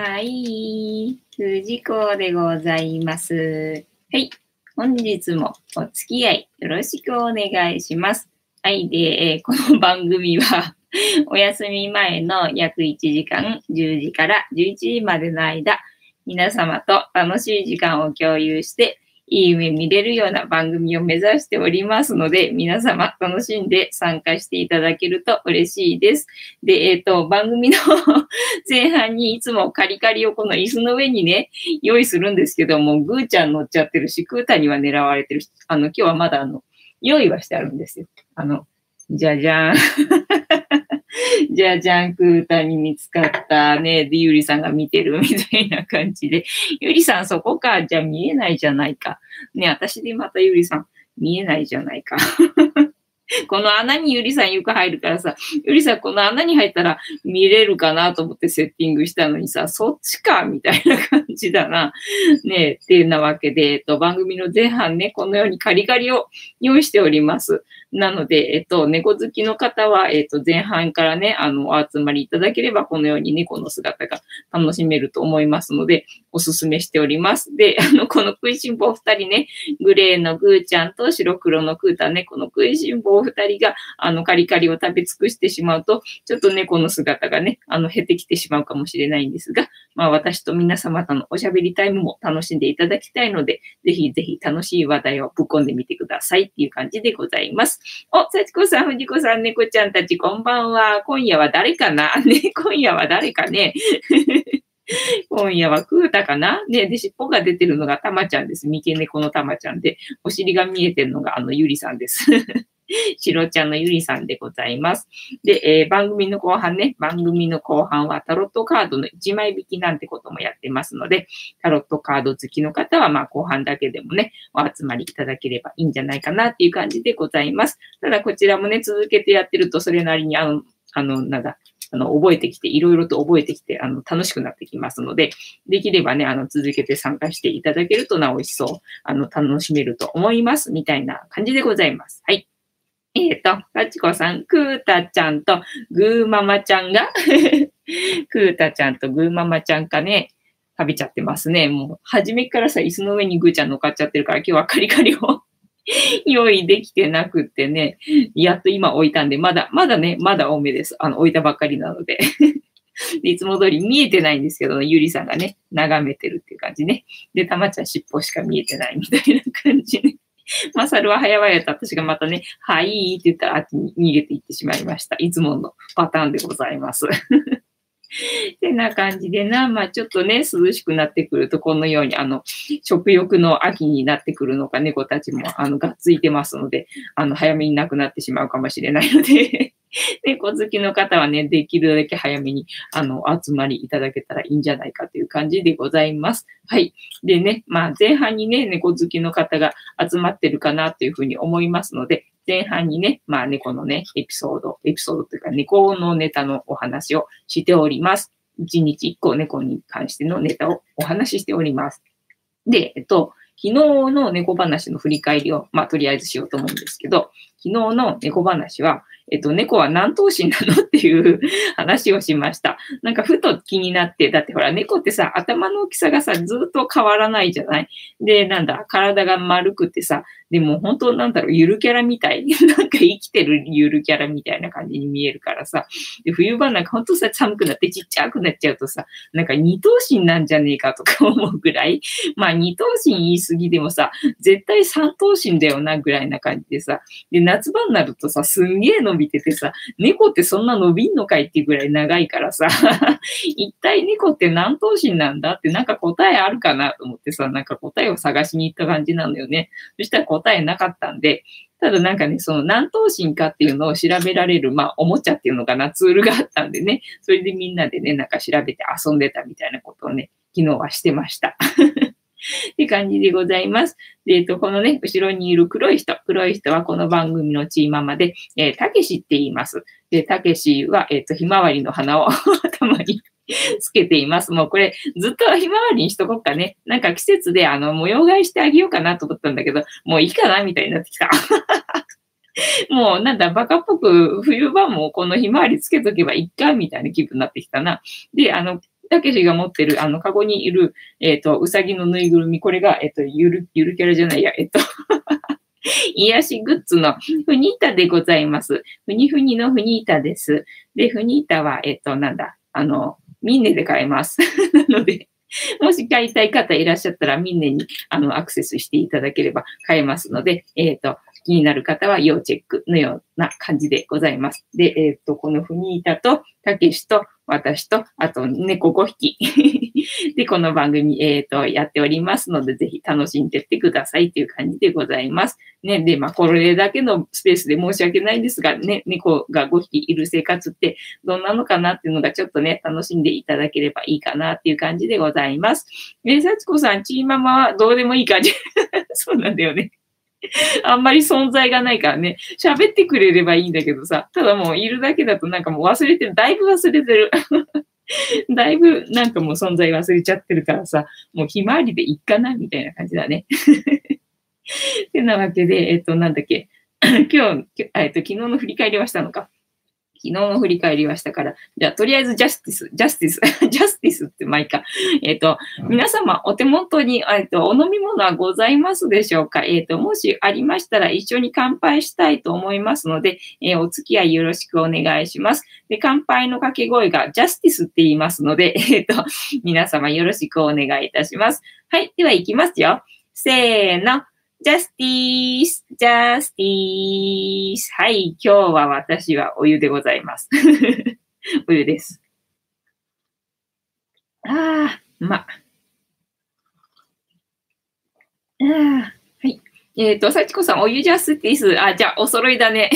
はい、藤子でございます。はい、本日もお付き合いよろしくお願いします。はい、で、この番組はお休み前の約1時間、10時から11時までの間、皆様と楽しい時間を共有して、いい夢見れるような番組を目指しておりますので、皆様楽しんで参加していただけると嬉しいです。で、番組の前半にいつもカリカリをこの椅子の上にね、用意するんですけども、ぐーちゃん乗っちゃってるし、クータには狙われてるし、今日はまだ用意はしてあるんですよ。じゃじゃーん。じゃじゃん、クータに見つかったね。で、ゆりさんが見てるみたいな感じで。ゆりさん、そこか。じゃあ見えないじゃないか。ね、私でまたゆりさん、見えないじゃないか。この穴にゆりさんよく入るからさ、ゆりさんこの穴に入ったら見れるかなと思ってセッティングしたのにさ、そっちかみたいな感じだな。ねえ、ってなわけで、番組の前半ね、このようにカリカリを用意しております。なので、猫好きの方は、前半からね、お集まりいただければ、このように猫の姿が楽しめると思いますので、おすすめしております。で、この食いしん坊二人ね、グレーのグーちゃんと白黒のクータね、この食いしん坊二人が、カリカリを食べ尽くしてしまうと、ちょっと猫の姿がね、減ってきてしまうかもしれないんですが、まあ、私と皆様とのおしゃべりタイムも楽しんでいただきたいので、ぜひぜひ楽しい話題をぶっ込んでみてくださいっていう感じでございます。お、さちこさん、ふじこさん、猫ちゃんたち、こんばんは。今夜は誰かなね、今夜は誰かね。今夜はクータかなね、で、尻尾が出てるのがたまちゃんです。三毛猫のたまちゃんで、お尻が見えてるのがゆりさんです。しろちゃんのゆりさんでございます。で、番組の後半はタロットカードの1枚引きなんてこともやってますので、タロットカード好きの方は、まあ後半だけでもね、お集まりいただければいいんじゃないかなっていう感じでございます。ただこちらもね、続けてやってるとそれなりに覚えてきて、いろいろと覚えてきて、楽しくなってきますので、できればね、続けて参加していただけるとなお一層、楽しめると思います、みたいな感じでございます。はい。さちこさん、クータちゃんとグーママちゃんが、クータちゃんとグーママちゃんかね、食べちゃってますね。もう、初めからさ、椅子の上にグーちゃん乗っかっちゃってるから、今日はカリカリを用意できてなくってね、やっと今置いたんで、まだ多めです。置いたばっかりなので。でいつも通り見えてないんですけど、ゆりさんがね、眺めてるっていう感じね。で、たまちゃん尻尾しか見えてないみたいな感じね。マサルは早々と私がまたね、はいって言ったらあっちに逃げていってしまいました。いつものパターンでございます。ってな感じでな、まあちょっとね、涼しくなってくると、このように食欲の秋になってくるのか、猫たちもがっついてますので、早めに亡くなってしまうかもしれないので、猫好きの方はね、できるだけ早めに、集まりいただけたらいいんじゃないかという感じでございます。はい。でね、まあ、前半にね、猫好きの方が集まってるかなというふうに思いますので、前半にね、まあ、猫のね、エピソードというか、猫のネタのお話をしております。1日1個猫に関してのネタをお話ししております。で、昨日の猫話の振り返りを、まあ、とりあえずしようと思うんですけど、昨日の猫話は、猫は何頭身なのっていう話をしました。なんかふと気になって、だってほら、猫ってさ、頭の大きさがさ、ずっと変わらないじゃない？で、体が丸くてさ、でも本当ゆるキャラみたい。なんか生きてるゆるキャラみたいな感じに見えるからさ。で、冬場なんか本当さ、寒くなってちっちゃくなっちゃうとさ、なんか二頭身なんじゃねえかとか思うぐらい。まあ二頭身言い過ぎでもさ、絶対三頭身だよなぐらいな感じでさ。で、夏場になるとさ、すんげえ伸びててさ、猫ってそんな伸びんのかいっていうぐらい長いからさ、一体猫って何頭身なんだってなんか答えあるかなと思ってさ、なんか答えを探しに行った感じなのよね。そしたら答えなかったんで、ただなんかね、その何頭身かっていうのを調べられる、まあおもちゃっていうのかな、ツールがあったんでね、それでみんなでね、なんか調べて遊んでたみたいなことをね、昨日はしてました。って感じでございます。で、このね、後ろにいる黒い人はこの番組のチーママで、たけしって言います。で、たけしは、ひまわりの花を頭につけています。もうこれ、ずっとひまわりにしとこっかね。なんか季節で、模様替えしてあげようかなと思ったんだけど、もういいかなみたいになってきた。もうバカっぽく、冬場もこのひまわりつけとけばいいかみたいな気分になってきたな。で、たけしが持ってる、カゴにいる、うさぎのぬいぐるみ、これが、ゆるキャラじゃないや、癒しグッズのフニータでございます。ふにふにのフニータです。で、フニータは、ミンネで買えます。なので、もし買いたい方いらっしゃったら、ミンネに、アクセスしていただければ買えますので、気になる方は要チェックのような感じでございます。で、このフニータと、たけしと、私と、あと猫5匹で、この番組、やっておりますので、ぜひ楽しんでってくださいという感じでございます。ね、で、まあ、これだけのスペースで申し訳ないんですが、ね、猫が5匹いる生活ってどんなのかなっていうのがちょっとね、楽しんでいただければいいかなっていう感じでございます。さちこさん、チーママはどうでもいい感じ。そうなんだよね。あんまり存在がないからね、喋ってくれればいいんだけどさ、ただもういるだけだとなんかもう忘れてる、だいぶ忘れてる。だいぶなんかもう存在忘れちゃってるからさ、もうひまわりでいっかな、みたいな感じだね。ってなわけで、なんだっけ、昨日の振り返りはしたのか。昨日の振り返りはしたから、じゃあ、とりあえずジャスティスってまあいいか。皆様、お手元に、お飲み物はございますでしょうか？もしありましたら一緒に乾杯したいと思いますので、お付き合いよろしくお願いします。で、乾杯の掛け声がジャスティスって言いますので、皆様よろしくお願いいたします。はい、では行きますよ。せーの。ジャスティース。はい、今日は私はお湯でございます。お湯です。ああ、はい。さちこさん、お湯ジャスティース。あ、じゃあ、お揃いだね。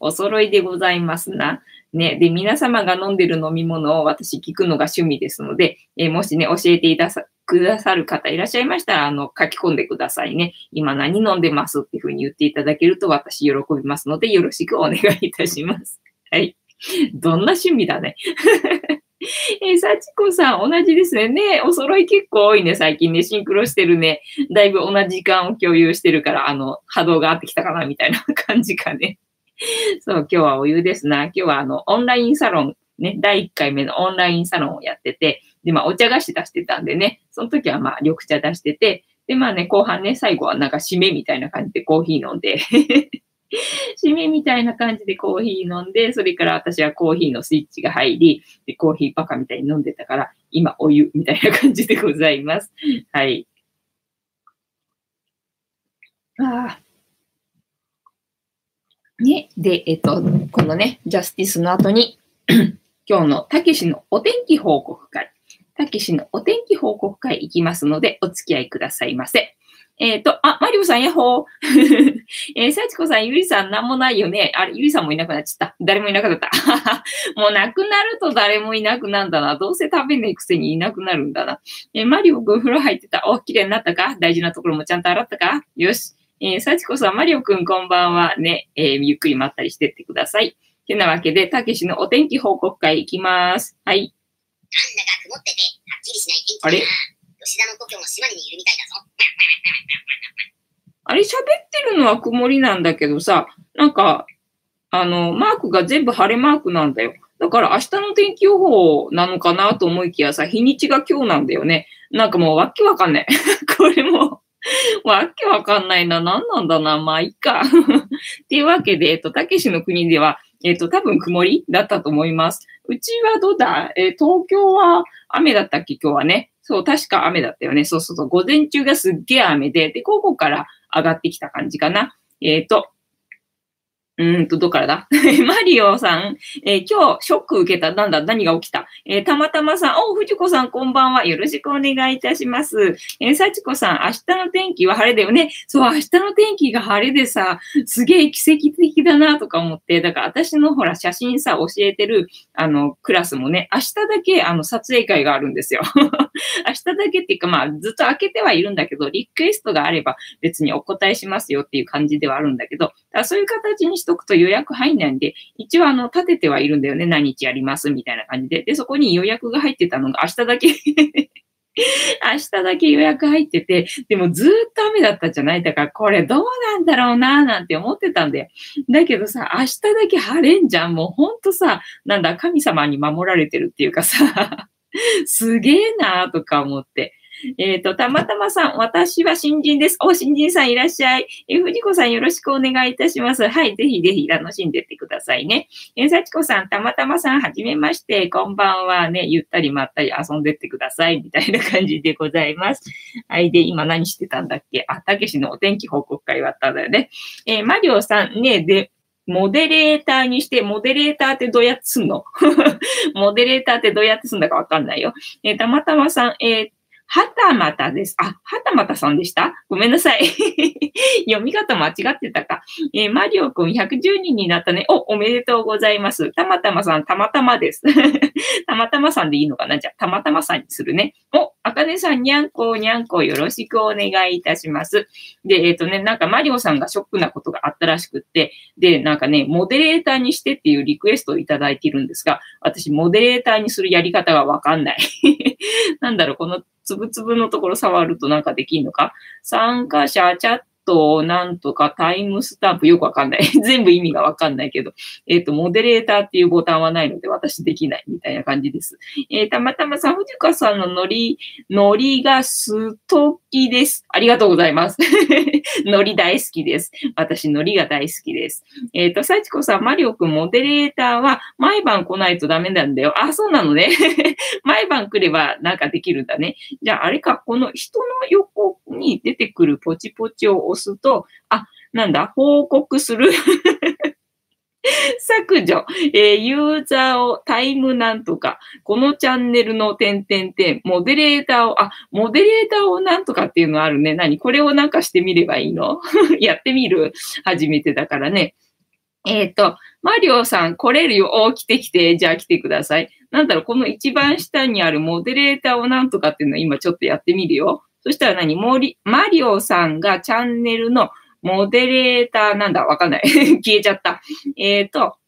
お揃いでございますな。ね、で、皆様が飲んでる飲み物を私聞くのが趣味ですので、もしね、教えてくださる方いらっしゃいましたら、書き込んでくださいね。今何飲んでますっていうふうに言っていただけると私喜びますので、よろしくお願いいたします。はい。どんな趣味だね。さちこさん、同じですね。ね、お揃い結構多いね、最近ね。シンクロしてるね。だいぶ同じ時間を共有してるから、波動が合ってきたかな、みたいな感じかね。そう、今日はお湯ですな。今日はオンラインサロン、ね、第1回目のオンラインサロンをやってて、で、まあ、お茶菓子出してたんでね、その時はまあ、緑茶出してて、で、まあね、後半ね、最後はなんか締めみたいな感じでコーヒー飲んで、締めみたいな感じでコーヒー飲んで、それから私はコーヒーのスイッチが入り、でコーヒーバカみたいに飲んでたから、今お湯みたいな感じでございます。はい。ああ。ね、で、このね、ジャスティスの後に、今日のたけしのお天気報告会。たけしのお天気報告会行きますので、お付き合いくださいませ。マリオさん、ヤッホー。さちこさん、ゆりさん、なんもないよね。あれ、ゆりさんもいなくなっちゃった。誰もいなくなった。もうなくなると誰もいなくなんだな。どうせ食べないくせにいなくなるんだな。マリオくん、風呂入ってた。お、綺麗になったか？大事なところもちゃんと洗ったか？よし。さちこさん、マリオくん、こんばんは。ね、ゆっくりまったりしてってください。てなわけで、たけしのお天気報告会行きます。はい。なんだか曇ってて、はっきりしない天気だな。あれ？吉田の故郷の島根にいるみたいだぞ。あれ、喋ってるのは曇りなんだけどさ、なんか、マークが全部晴れマークなんだよ。だから明日の天気予報なのかなと思いきやさ、日にちが今日なんだよね。なんかもうわけわかんない。これも。わけわかんないな。何なんだな。まあ、いいか。っていうわけで、たけしの国では、多分曇りだったと思います。うちはどうだ？東京は雨だったっけ？今日はね。そう、確か雨だったよね。そう。午前中がすっげえ雨で、で、午後から上がってきた感じかな。どっからだ？マリオさん、今日ショック受けた。なんだ？何が起きた？たまたまさん、藤子さんこんばんは。よろしくお願いいたします。さちこさん、明日の天気は晴れだよね。そう、明日の天気が晴れでさ、すげえ奇跡的だなとか思って、だから私のほら、写真さ、教えてる、クラスもね、明日だけ、撮影会があるんですよ。明日だけっていうか、まあ、ずっと開けてはいるんだけど、リクエストがあれば別にお答えしますよっていう感じではあるんだけど、そういう形にしとくと予約入んないんで、一応立ててはいるんだよね。何日やりますみたいな感じで。で、そこに予約が入ってたのが明日だけ、明日だけ予約入ってて、でもずーっと雨だったじゃない。だからこれどうなんだろうなーなんて思ってたんだよ。だけどさ、明日だけ晴れんじゃん。もうほんとさ、なんだ、神様に守られてるっていうかさ、すげえなーとか思って。たまたまさん、私は新人です。お、新人さんいらっしゃい。藤子さんよろしくお願いいたします。はい、ぜひぜひ楽しんでってくださいね。幸子さん、たまたまさん、はじめまして。こんばんはね、ゆったりまったり遊んでってください。みたいな感じでございます。はい、で、今何してたんだっけ？あ、たけしのお天気報告会はあったんだよね。マリオさん、ね、で、モデレーターにして、モデレーターってどうやってすんのモデレーターってどうやってすんだかわかんないよ。たまたまさん、はたまたです。あ、はたまたさんでした？ごめんなさい。読み方間違ってたか。マリオくん110人になったね。おめでとうございます。たまたまさん、たまたまです。たまたまさんでいいのかな？じゃあ、たまたまさんにするね。あかねさん、にゃんこ、にゃんこ、よろしくお願いいたします。で、なんかマリオさんがショックなことがあったらしくって、で、なんかね、モデレーターにしてっていうリクエストをいただいているんですが、私、モデレーターにするやり方がわかんない。なんだろう、このつぶつぶのところ触るとなんかできんのか？参加者チャットなんとかタイムスタンプよくわかんない。全部意味がわかんないけど。モデレーターっていうボタンはないので私できないみたいな感じです。たまたまさん、藤川さんのノリが素敵です。ありがとうございます。ノリ大好きです。私ノリが大好きです。幸子さん、マリオくん、モデレーターは毎晩来ないとダメなんだよ。あ、そうなのね。毎晩来ればなんかできるんだね。じゃあ、あれか、この人の横に出てくるポチポチを押すと、あ、なんだ、報告する。削除、ユーザーをタイムなんとか、このチャンネルの点々点、モデレーターを、あ、モデレーターをなんとかっていうのあるね。何これをなんかしてみればいいの？やってみる？初めてだからね。マリオさん来れるよ。お、来て来て。じゃあ来てください。なんだろう、この一番下にあるモデレーターをなんとかっていうのを今ちょっとやってみるよ。そしたら何？マリオさんがチャンネルのモデレーターなんだわかんない。消えちゃった。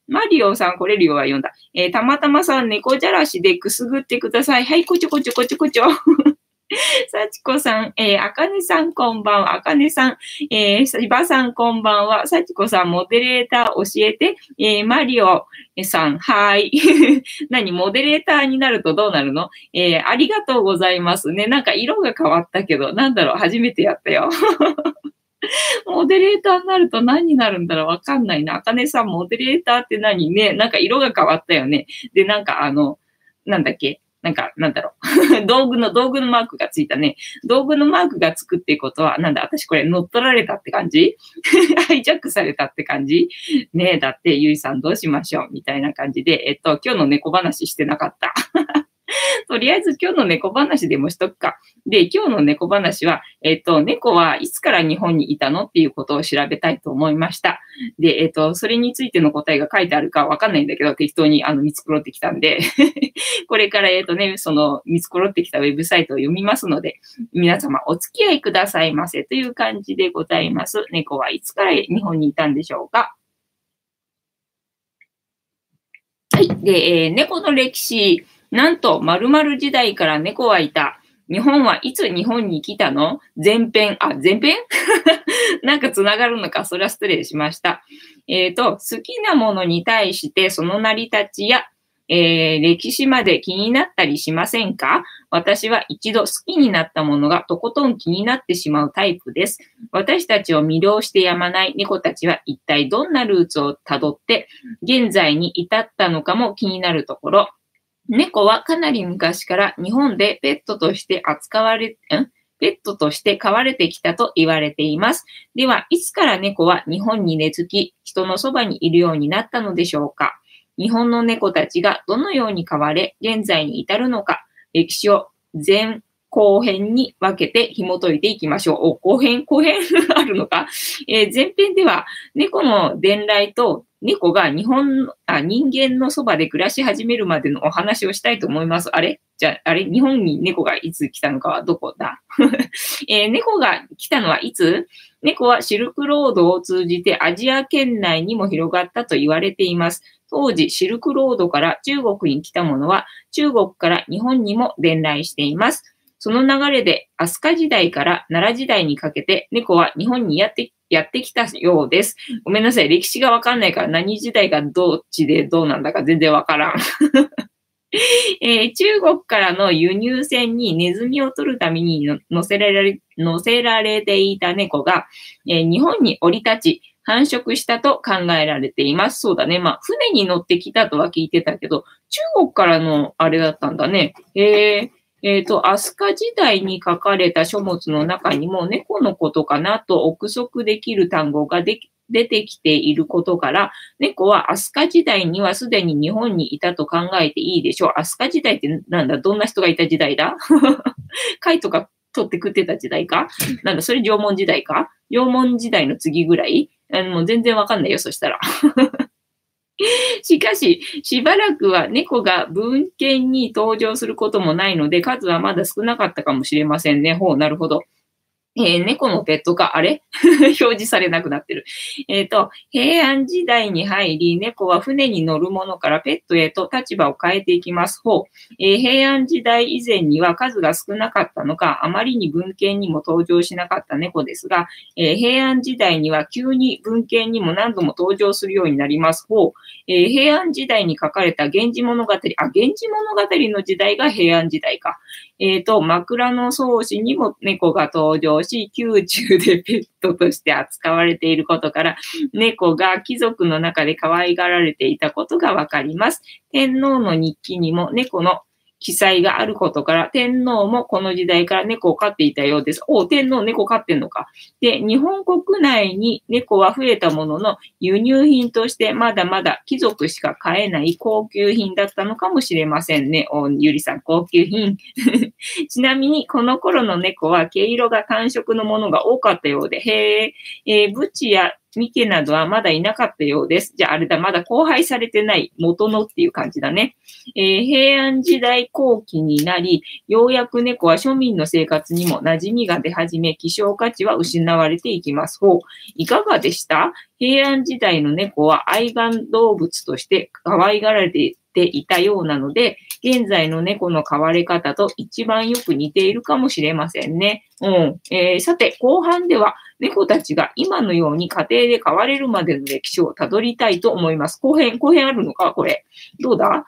マリオさん来れるよは読んだ。たまたまさん、猫じゃらしでくすぐってください。はい、こちょこちょこちょこちょ。さちこさん、あかねさんこんばんは。あかねさん、しばさんこんばんは。さちこさん、モデレーター教えて。マリオさん、はい。何、モデレーターになるとどうなるの？ありがとうございますね。なんか色が変わったけど、なんだろう、初めてやったよ。モデレーターになると何になるんだろうわかんないな。あかねさん、モデレーターって何ね。なんか色が変わったよね。で、なんかなんだっけ。なんか、なんだろう。道具のマークがついたね。道具のマークがつくっていうことは、なんだ、私これ乗っ取られたって感じ？ハイジャックされたって感じ？ねえ、だって、ゆいさんどうしましょうみたいな感じで、今日の猫話してなかった。とりあえず今日の猫話でもしとくか。で、今日の猫話は、猫はいつから日本にいたのっていうことを調べたいと思いました。で、それについての答えが書いてあるかわかんないんだけど、適当に見繕ってきたんで、これからその見繕ってきたウェブサイトを読みますので、皆様お付き合いくださいませという感じでございます。猫はいつから日本にいたんでしょうか。はい。で、猫の歴史。なんと、〇〇時代から猫はいた。日本はいつ日本に来たの？前編。あ、前編なんか繋がるのか。それは失礼しました。好きなものに対してその成り立ちや、歴史まで気になったりしませんか？私は一度好きになったものがとことん気になってしまうタイプです。私たちを魅了してやまない猫たちは一体どんなルーツをたどって、現在に至ったのかも気になるところ。猫はかなり昔から日本でペットとして飼われてきたと言われています。では、いつから猫は日本に根付き、人のそばにいるようになったのでしょうか？日本の猫たちがどのように飼われ、現在に至るのか、歴史を前後編に分けて紐解いていきましょう。お、後編あるのか、前編では猫の伝来と猫が人間のそばで暮らし始めるまでのお話をしたいと思います。あれ？じゃあ、あれ？日本に猫がいつ来たのかはどこだ、猫が来たのはいつ？猫はシルクロードを通じてアジア圏内にも広がったと言われています。当時、シルクロードから中国に来たものは、中国から日本にも伝来しています。その流れで、飛鳥時代から奈良時代にかけて、猫は日本にやってきたようです。ごめんなさい。歴史がわかんないから何時代がどっちでどうなんだか全然わからん。中国からの輸入船にネズミを取るために乗せられていた猫が、日本に降り立ち、繁殖したと考えられています。そうだね。まあ、船に乗ってきたとは聞いてたけど、中国からのあれだったんだね。飛鳥時代に書かれた書物の中にも、猫のことかなと憶測できる単語が出てきていることから、猫は飛鳥時代にはすでに日本にいたと考えていいでしょう。飛鳥時代ってなんだ？どんな人がいた時代だ？貝とか取って食ってた時代か？なんだ、それ縄文時代か？縄文時代の次ぐらい？もう全然わかんないよ、そしたら。しかし、しばらくは猫が文献に登場することもないので、数はまだ少なかったかもしれませんね。ほう、なるほど。猫のペットか、あれ表示されなくなってる。平安時代に入り、猫は船に乗るものからペットへと立場を変えていきます。ほう。平安時代以前には数が少なかったのか、あまりに文献にも登場しなかった猫ですが、平安時代には急に文献にも何度も登場するようになります。ほう。平安時代に書かれた源氏物語、源氏物語の時代が平安時代か。枕草子にも猫が登場し、宮中でペットとして扱われていることから、猫が貴族の中で可愛がられていたことがわかります。天皇の日記にも猫の記載があることから、天皇もこの時代から猫を飼っていたようです。お、天皇猫飼ってんのか。で、日本国内に猫は増えたものの、輸入品としてまだまだ貴族しか買えない高級品だったのかもしれませんね。お、ゆりさん、高級品。ちなみに、この頃の猫は毛色が単色のものが多かったようで、ブチやミケなどはまだいなかったようです。じゃあ、あれだ、まだ交配されてない元のっていう感じだね。平安時代後期になり、ようやく猫は庶民の生活にも馴染みが出始め、希少価値は失われていきます。ほう、いかがでした？平安時代の猫は愛玩動物として可愛がられていたようなので、現在の猫の飼われ方と一番よく似ているかもしれませんね。うん。さて、後半では猫たちが今のように家庭で飼われるまでの歴史をたどりたいと思います。後編あるのかこれ。どうだ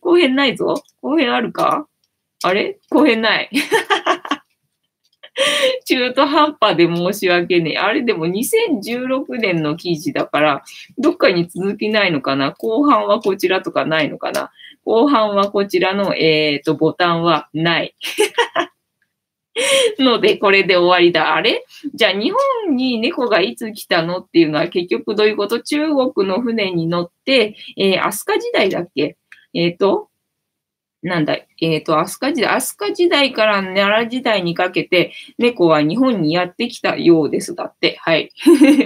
後編ないぞ。後編あるかあれ後編ない。中途半端で申し訳ねえ。あれでも2016年の記事だから、どっかに続きないのかな？後半はこちらとかないのかな？後半はこちらの、ボタンはない。ので、これで終わりだ。あれ？じゃあ、日本に猫がいつ来たのっていうのは結局どういうこと？中国の船に乗って、飛鳥時代だっけ？飛鳥時代から奈良時代にかけて、猫は日本にやってきたようです。だって。はい。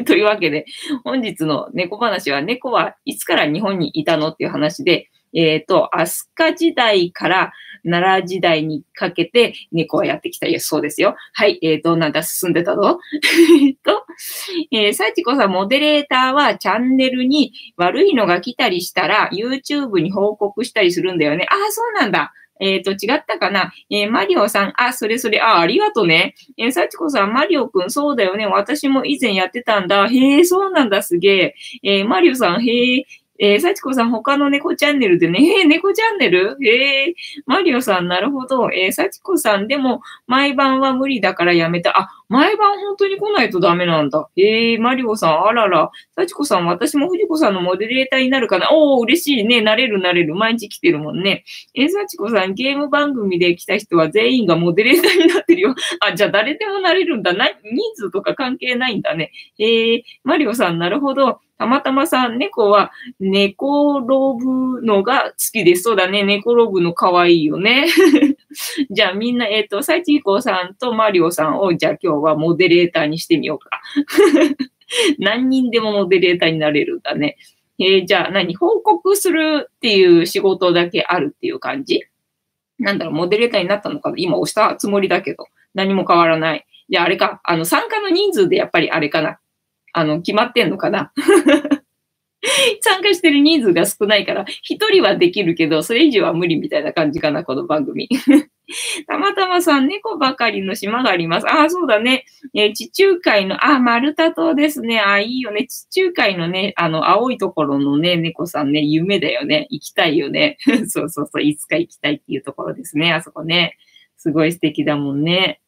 というわけで、本日の猫話は、猫はいつから日本にいたのっていう話で、飛鳥時代から奈良時代にかけて、猫はやってきたよ。そうですよ。はい。なんだ、進んでたぞ。幸子さん、モデレーターはチャンネルに悪いのが来たりしたら、YouTube に報告したりするんだよね。ああ、そうなんだ。違ったかな。マリオさん、あ、それ、あ、ありがとね。幸子さん、マリオくん、そうだよね。私も以前やってたんだ。へえ、そうなんだ、すげえ。マリオさん、へえ。幸子さん、他の猫チャンネルでね、猫チャンネル？マリオさん、なるほど。幸子さん、でも、毎晩は無理だからやめた。あ、毎晩本当に来ないとダメなんだ。マリオさん、あらら。幸子さん、私も藤子さんのモデレーターになるかな。おー、嬉しいね。なれる。毎日来てるもんね。幸子さん、ゲーム番組で来た人は全員がモデレーターになってるよ。あ、じゃあ誰でもなれるんだ。人数とか関係ないんだね。マリオさん、なるほど。たまたまさん、猫は寝転ぶのが好きです。そうだね。寝転ぶの可愛いよね。じゃあみんな、幸子さんとマリオさんを、じゃあ今日はモデレーターにしてみようか。何人でもモデレーターになれるんだね。じゃあ何？報告するっていう仕事だけあるっていう感じ？なんだろう、モデレーターになったのかな？今押したつもりだけど、何も変わらない。じゃああれか、参加の人数でやっぱりあれかな。決まってんのかな参加してる人数が少ないから、一人はできるけど、それ以上は無理みたいな感じかな、この番組。たまたま山さん、猫ばかりの島があります。ああ、そうだね。地中海の、ああ、マルタ島ですね。ああ、いいよね。地中海のね、青いところのね、猫さんね、夢だよね。行きたいよね。そうそうそう、いつか行きたいっていうところですね。あそこね。すごい素敵だもんね。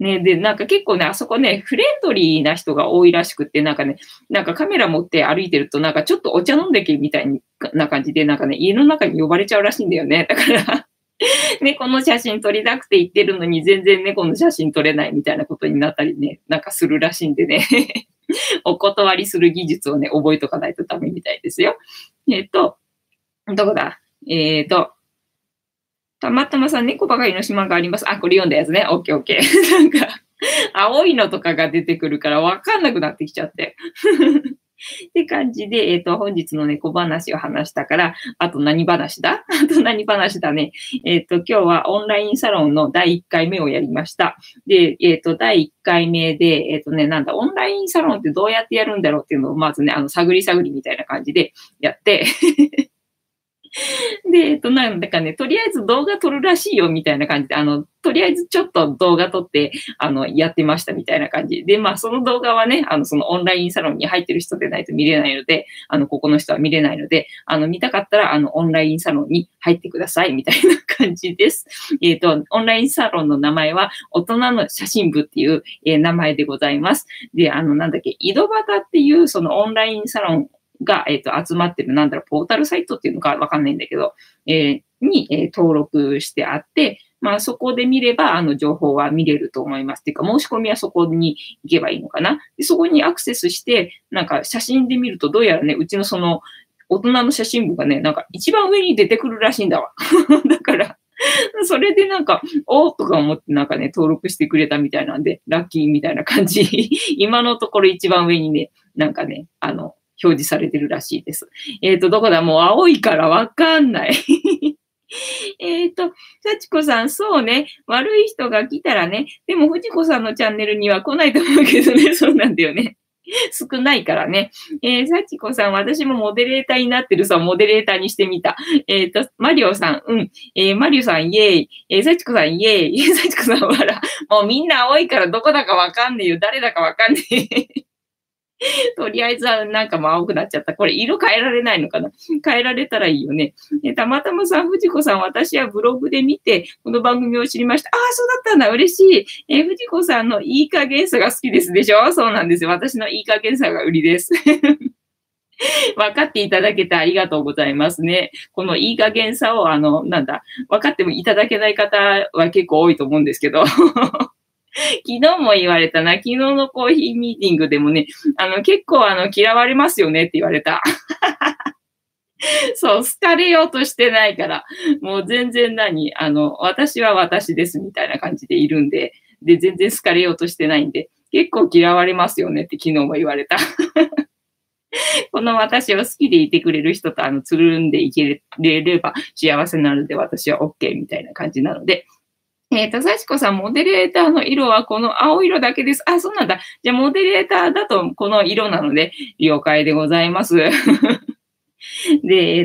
ね、で、なんか結構ね、あそこね、フレンドリーな人が多いらしくって、なんかね、なんかカメラ持って歩いてると、なんかちょっとお茶飲んでけみたいな感じで、なんかね、家の中に呼ばれちゃうらしいんだよね。だから、猫の写真撮りたくて行ってるのに、全然猫の写真撮れないみたいなことになったりね、なんかするらしいんでね、お断りする技術をね、覚えとかないとダメみたいですよ。どこだ？たまたまさん、猫ばかりの島があります。あ、これ読んだやつね。オッケーオッケー。なんか、青いのとかが出てくるからわかんなくなってきちゃって。って感じで、本日の猫話を話したから、あと何話だね。今日はオンラインサロンの第1回目をやりました。で、第1回目で、オンラインサロンってどうやってやるんだろうっていうのを、まずね、探りみたいな感じでやって、で、なんだかね、とりあえず動画撮るらしいよみたいな感じで、とりあえずちょっと動画撮って、やってましたみたいな感じで、まあ、その動画はね、そのオンラインサロンに入ってる人でないと見れないので、ここの人は見れないので、見たかったら、オンラインサロンに入ってくださいみたいな感じです。オンラインサロンの名前は、大人の写真部っていう、名前でございます。で、井戸端っていう、そのオンラインサロン、が、集まってる、ポータルサイトっていうのかわかんないんだけど、登録してあって、まあ、そこで見れば、情報は見れると思います。っていうか、申し込みはそこに行けばいいのかな。で、そこにアクセスして、なんか、写真で見ると、どうやらね、うちのその、大人の写真部がね、なんか、一番上に出てくるらしいんだわ。だから、それでなんか、おーとか思ってなんかね、登録してくれたみたいなんで、ラッキーみたいな感じ。今のところ一番上にね、なんかね、表示されてるらしいです。どこだ？もう青いからわかんない。幸子さん、そうね。悪い人が来たらね。でも、藤子さんのチャンネルには来ないと思うけどね。そうなんだよね。少ないからね。幸子さん、私もモデレーターになってるさ、モデレーターにしてみた。マリオさん、うん。マリオさん、イェーイ。幸子さん、イェーイ。幸子さん、笑。もうみんな青いからどこだかわかんねえよ。誰だかわかんねえ。とりあえずはなんかもう青くなっちゃった。これ色変えられないのかな？変えられたらいいよね。たまたまさん、藤子さん、私はブログで見て、この番組を知りました。ああ、そうだったんだ。嬉しい。藤子さんのいい加減さが好きですでしょ？そうなんですよ。私のいい加減さが売りです。分かっていただけてありがとうございますね。このいい加減さを、分かってもいただけない方は結構多いと思うんですけど。昨日も言われたな。昨日のコーヒーミーティングでもね、結構嫌われますよねって言われた。そう、好かれようとしてないから、もう全然私は私ですみたいな感じでいるんで、で、全然好かれようとしてないんで、結構嫌われますよねって昨日も言われた。この私を好きでいてくれる人とつるんでいければ幸せなので、私は OK みたいな感じなので、幸子さん、モデレーターの色はこの青色だけです。あ、そうなんだ。じゃあ、モデレーターだとこの色なので、了解でございます。で、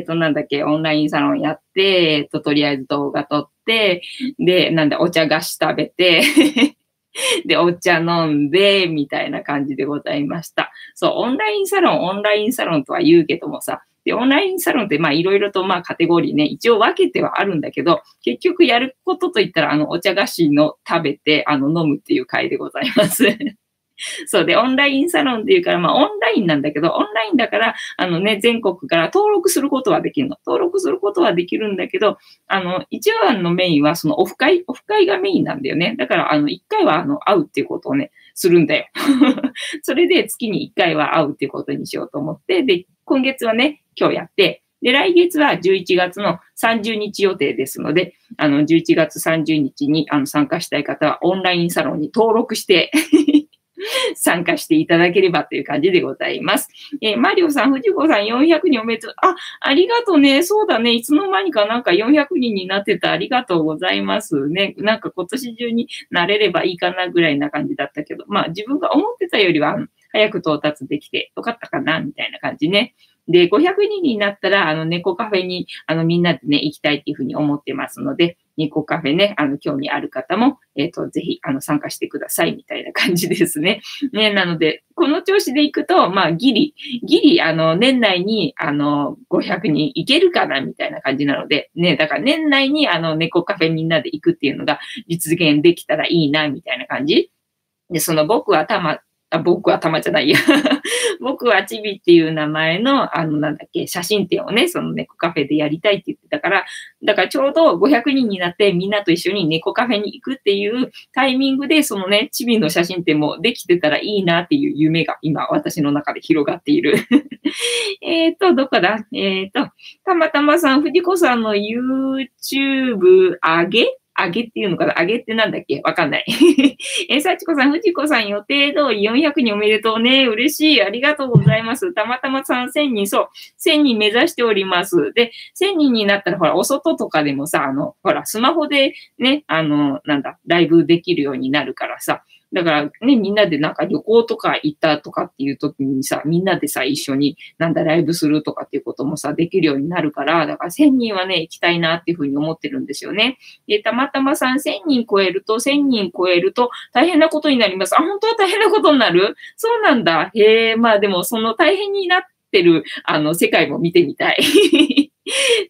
オンラインサロンやって、とりあえず動画撮って、で、お茶菓子食べて、で、お茶飲んで、みたいな感じでございました。そう、オンラインサロンとは言うけどもさ、で、オンラインサロンって、まあ、いろいろと、まあ、カテゴリーね、一応分けてはあるんだけど、結局やることといったら、お茶菓子の食べて、飲むっていう回でございます。そうで、オンラインサロンっていうから、まあ、オンラインなんだけど、オンラインだから、全国から登録することはできるの。登録することはできるんだけど、一応メインは、オフ会がメインなんだよね。だから、一回は、会うっていうことをね、するんだよ。それで、月に一回は会うっていうことにしようと思って、で、今月はね、今日やって、で、来月は11月の30日予定ですので、11月30日に参加したい方はオンラインサロンに登録して参加していただければという感じでございます。マリオさん、藤子さん400人おめでとう。あ、ありがとうね。そうだね。いつの間にかなんか400人になってた。ありがとうございますね。なんか今年中になれればいいかなぐらいな感じだったけど、まあ自分が思ってたよりは早く到達できてよかったかな、みたいな感じね。で、500人になったら、猫カフェに、みんなでね、行きたいっていうふうに思ってますので、ニコカフェね、興味ある方も、ぜひ、参加してください、みたいな感じですね。ね、なので、この調子で行くと、まあ、ギリ、年内に、500人行けるかな、みたいな感じなので、ね、だから年内に、猫カフェみんなで行くっていうのが実現できたらいいな、みたいな感じ。で、僕はちびっていう名前の、写真展をね、その猫カフェでやりたいって言ってたから、だからちょうど500人になってみんなと一緒に猫カフェに行くっていうタイミングで、そのね、ちびの写真展もできてたらいいなっていう夢が今私の中で広がっている。どこだ？たまたまさん、藤子さんの YouTube 上げっていうのかな？上げってなんだっけ？わかんない。さちこさん、ふじこさん予定通り400人おめでとうね。嬉しい。ありがとうございます。たまたまさん1000人、そう。1000人目指しております。で、1000人になったら、ほら、お外とかでもさ、ほら、スマホでね、ライブできるようになるからさ。だからね、みんなでなんか旅行とか行ったとかっていう時にさ、みんなでさ、一緒にライブするとかっていうこともさ、できるようになるから、だから1000人はね、行きたいなっていうふうに思ってるんですよね。で、たまたまさん1000人超えると大変なことになります。あ、本当は大変なことになる？そうなんだ。へえ、まあでもその大変になってる、世界も見てみたい。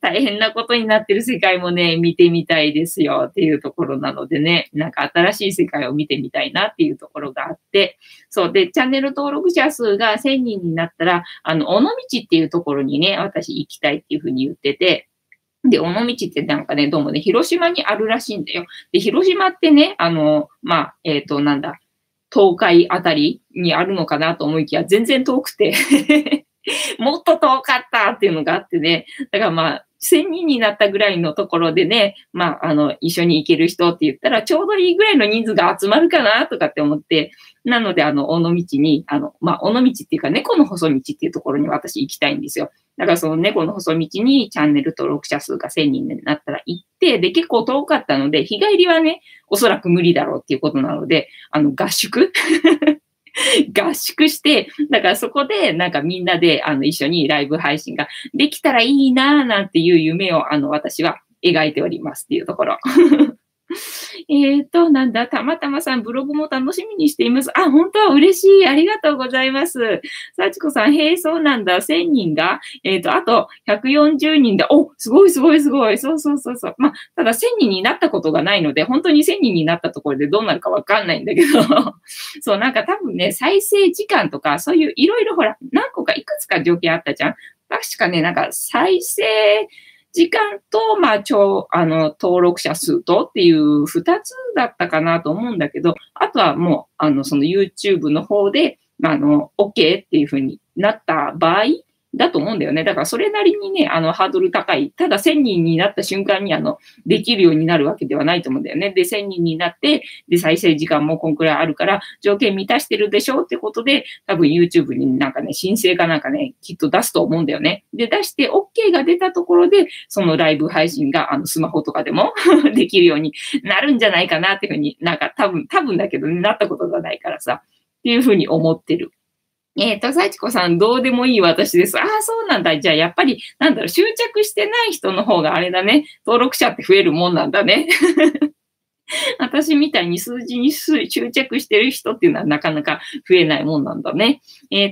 大変なことになってる世界もね、見てみたいですよっていうところなのでね、なんか新しい世界を見てみたいなっていうところがあって、そうで、チャンネル登録者数が1000人になったら、尾道っていうところにね、私行きたいっていうふうに言ってて、で、尾道ってなんかね、どうもね、広島にあるらしいんだよ。で、広島ってね、まあ、東海あたりにあるのかなと思いきや、全然遠くて、もっと遠かったっていうのがあってね。だからまあ、1000人になったぐらいのところでね、まあ、一緒に行ける人って言ったら、ちょうどいいぐらいの人数が集まるかなとかって思って、なので、尾道に、まあ、尾道っていうか、猫の細道っていうところに私行きたいんですよ。だからその猫の細道にチャンネル登録者数が1000人になったら行って、で、結構遠かったので、日帰りはね、おそらく無理だろうっていうことなので、合宿して、だからそこでなんかみんなで一緒にライブ配信ができたらいいなぁなんていう夢を私は描いておりますっていうところ。たまたまさん、ブログも楽しみにしています。あ、本当は嬉しい。ありがとうございます。さちこさん、へえ、そうなんだ。1000人が、あと140人だ。お、すごい。そう。まあ、ただ1000人になったことがないので、本当に1000人になったところでどうなるかわかんないんだけど。そう、なんか多分ね、再生時間とか、そういういろいろほら、何個かいくつか条件あったじゃん。確かね、なんか再生、時間と、まあ、登録者数とっていう二つだったかなと思うんだけど、あとはもう、その YouTube の方で、OK っていう風になった場合だと思うんだよね。だからそれなりにね、ハードル高い。ただ1000人になった瞬間に、できるようになるわけではないと思うんだよね。で、1000人になって、で、再生時間もこんくらいあるから、条件満たしてるでしょってことで、多分 YouTube になんかね、申請かなんかね、きっと出すと思うんだよね。で、出して OK が出たところで、そのライブ配信が、スマホとかでもできるようになるんじゃないかなっていうふうになんか多分だけどね、なったことがないからさ、っていうふうに思ってる。さちこさん、どうでもいい私です。ああ、そうなんだ。じゃあ、やっぱり、執着してない人の方があれだね。登録者って増えるもんなんだね。私みたいに数字に執着してる人っていうのはなかなか増えないもんなんだね。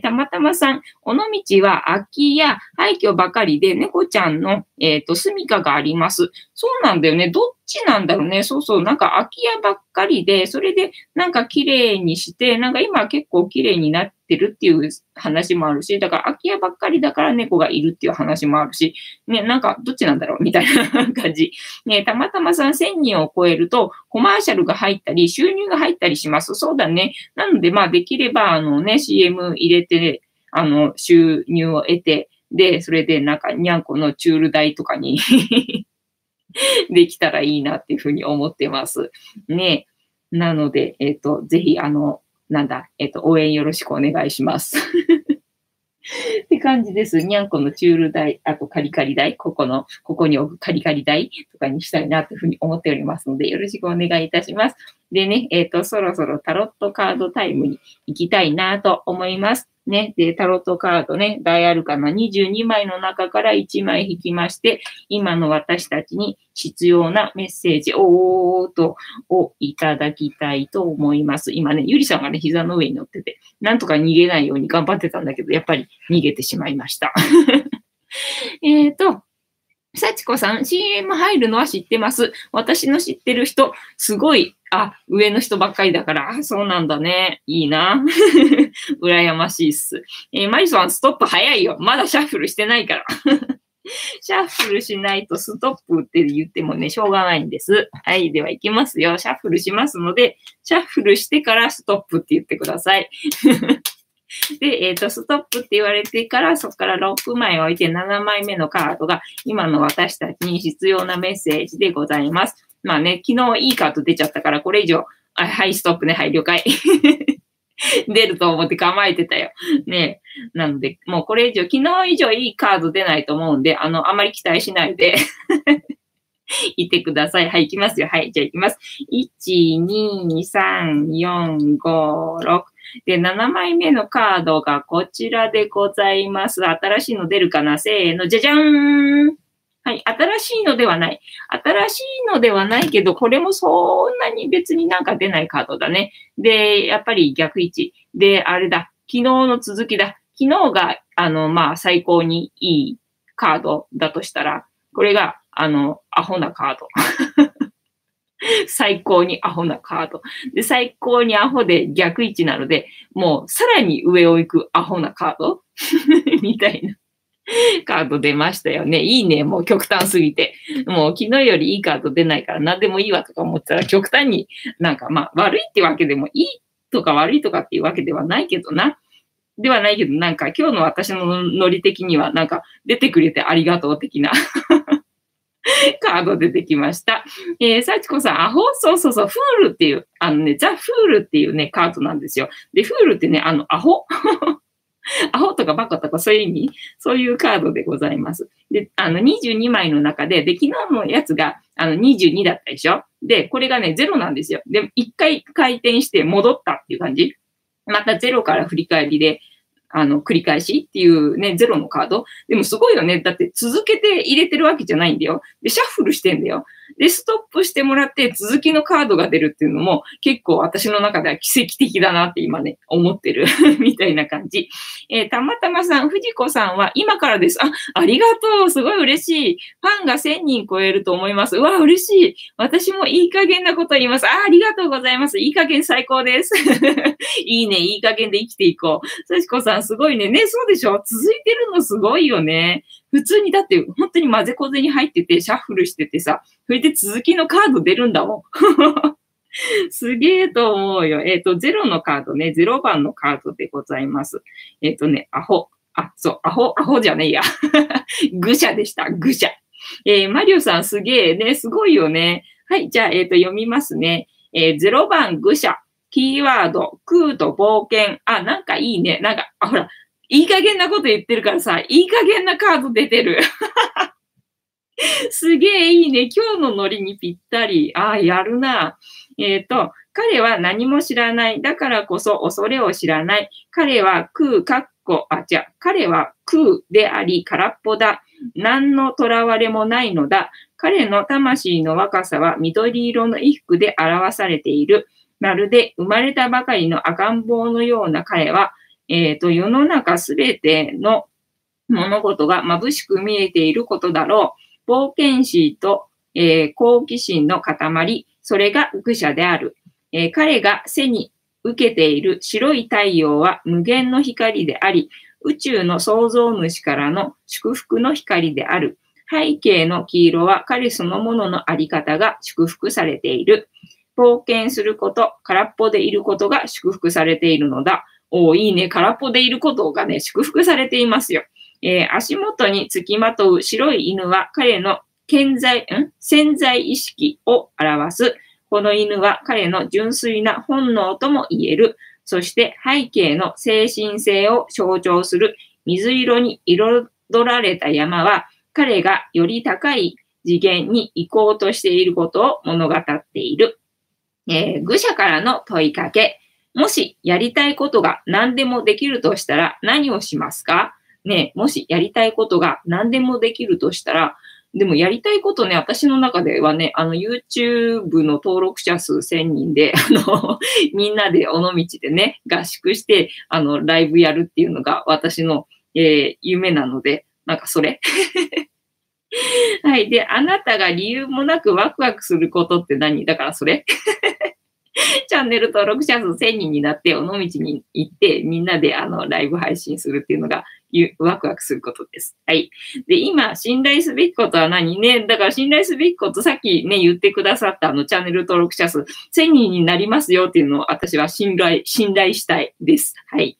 たまたまさん、尾道は空き家、廃墟ばかりで猫ちゃんの、住処があります。そうなんだよね。どっちなんだろうね。そう。なんか空き家ばっかりで、それでなんか綺麗にして、なんか今結構綺麗になってるっていう話もあるし、だから空き家ばっかりだから猫がいるっていう話もあるし、ね、なんかどっちなんだろうみたいな感じ。ね、たまたまさん1000人を超えるとコマーシャルが入ったり収入が入ったりします。そうだね。なのでまあできればCM 入れて、収入を得て、で、それでなんかにゃんこのチュール代とかにできたらいいなっていうふうに思ってます。ね。なので、ぜひ、応援よろしくお願いします。って感じです。にゃんこのチュール台、あとカリカリ台、ここに置くカリカリ台とかにしたいなというふうに思っておりますので、よろしくお願いいたします。でね、そろそろタロットカードタイムに行きたいなと思います。ね、で、タロットカードね、大アルカナ22枚の中から1枚引きまして、今の私たちに必要なメッセージをいただきたいと思います。今ね、ゆりさんがね、膝の上に乗ってて、なんとか逃げないように頑張ってたんだけど、やっぱり逃げてしまいました。幸子さん、CM 入るのは知ってます。私の知ってる人、すごい、上の人ばっかりだから、そうなんだね。いいな。羨ましいっす。マリソン、ストップ早いよ。まだシャッフルしてないから。シャッフルしないとストップって言ってもね、しょうがないんです。はい、では行きますよ。シャッフルしますので、シャッフルしてからストップって言ってください。で、ストップって言われてから、そこから6枚置いて7枚目のカードが、今の私たちに必要なメッセージでございます。まあね、昨日いいカード出ちゃったから、これ以上、はい、ストップね、はい、了解。出ると思って構えてたよ。ねえ。なので、もうこれ以上、昨日以上いいカード出ないと思うんで、あまり期待しないで、いてください。はい、いきますよ。はい、じゃあいきます。1、2、3、4、5、6。で、7枚目のカードがこちらでございます。新しいの出るかな？せーの、じゃじゃーん！はい、新しいのではない。新しいのではないけど、これもそんなに別になんか出ないカードだね。で、やっぱり逆位置。で、あれだ。昨日の続きだ。昨日が、最高にいいカードだとしたら、これが、アホなカード。最高にアホなカード。で、最高にアホで逆位置なので、もうさらに上を行くアホなカードみたいなカード出ましたよね。いいね。もう極端すぎて。もう昨日よりいいカード出ないから何でもいいわとか思ったら極端になんか悪いってわけでもいいとか悪いとかっていうわけではないけどな。ではないけどなんか今日の私のノリ的にはなんか出てくれてありがとう的な。カード出てきました。さちこさん、そうそう、フールっていう、ザ・フールっていうね、カードなんですよ。で、フールってね、アホアホとかバカとかそういう意味そういうカードでございます。で、22枚の中で、昨日のやつが、22だったでしょ。で、これがね、0なんですよ。で、一回回転して戻ったっていう感じ。また0から振り返りで、繰り返しっていうね、ゼロのカード。でもすごいよね。だって続けて入れてるわけじゃないんだよ。で、シャッフルしてんだよ。で、ストップしてもらって続きのカードが出るっていうのも結構私の中では奇跡的だなって今ね、思ってるみたいな感じ。たまたまさん、藤子さんは今からです。ありがとう。すごい嬉しい。ファンが1000人超えると思います。うわ、嬉しい。私もいい加減なこと言います。ありがとうございます。いい加減最高です。いいね。いい加減で生きていこう。さちこさん、すごいね。ね、そうでしょ？続いてるのすごいよね。普通にだって本当に混ぜこぜに入ってて、シャッフルしててさ、それで続きのカード出るんだもん。すげえと思うよ。0のカードね、0番のカードでございます。アホ。アホじゃねえや。愚者でした、愚者。マリオさんすげえね、すごいよね。はい、じゃあ、読みますね。0番愚者。キーワード、空と冒険。なんかいいね。なんか、ほら、いい加減なこと言ってるからさ、いい加減なカード出てる。すげえいいね。今日のノリにぴったり。やるな。彼は何も知らない。だからこそ恐れを知らない。彼は彼は空であり空っぽだ。何の囚われもないのだ。彼の魂の若さは緑色の衣服で表されている。まるで生まれたばかりの赤ん坊のような彼は、世の中すべての物事が眩しく見えていることだろう。冒険心と、好奇心の塊、それが愚者である。彼が背に受けている白い太陽は無限の光であり、宇宙の創造主からの祝福の光である。背景の黄色は彼そのもののあり方が祝福されている。冒険すること、空っぽでいることが祝福されているのだ。いいね。空っぽでいることがね、祝福されていますよ。足元につきまとう白い犬は彼の潜在意識を表す。この犬は彼の純粋な本能とも言える。そして背景の精神性を象徴する水色に彩られた山は彼がより高い次元に行こうとしていることを物語っている。愚者からの問いかけ。もしやりたいことが何でもできるとしたら何をしますか？ねえ、もしやりたいことが何でもできるとしたら、でもやりたいことね、私の中ではね、YouTube の登録者数1000人で、みんなで尾道でね、合宿して、ライブやるっていうのが私の、夢なので、なんかそれ。はい。で、あなたが理由もなくワクワクすることって何？だからそれ。チャンネル登録者数1000人になって、尾道に行って、みんなでライブ配信するっていうのが、ワクワクすることです。はい。で、今、信頼すべきことは何ね。だから、信頼すべきこと、さっきね、言ってくださったチャンネル登録者数1000人になりますよっていうのを、私は信頼したいです。はい。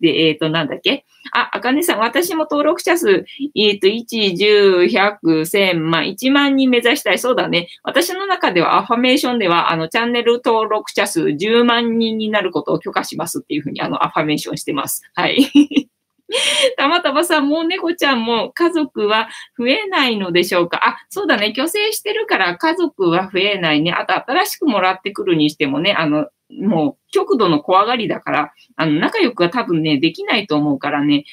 で、なんだっけ？あかねさん、私も登録者数、1、10、100、1000、1万人目指したい。そうだね。私の中では、アファメーションでは、チャンネル登録者数10万人になることを許可しますっていうふうに、アファメーションしてます。はい。たまたまさん、もう猫ちゃんも家族は増えないのでしょうか？あ、そうだね。去勢してるから家族は増えないね。あと、新しくもらってくるにしてもね、もう、極度の怖がりだから、仲良くは多分ね、できないと思うからね、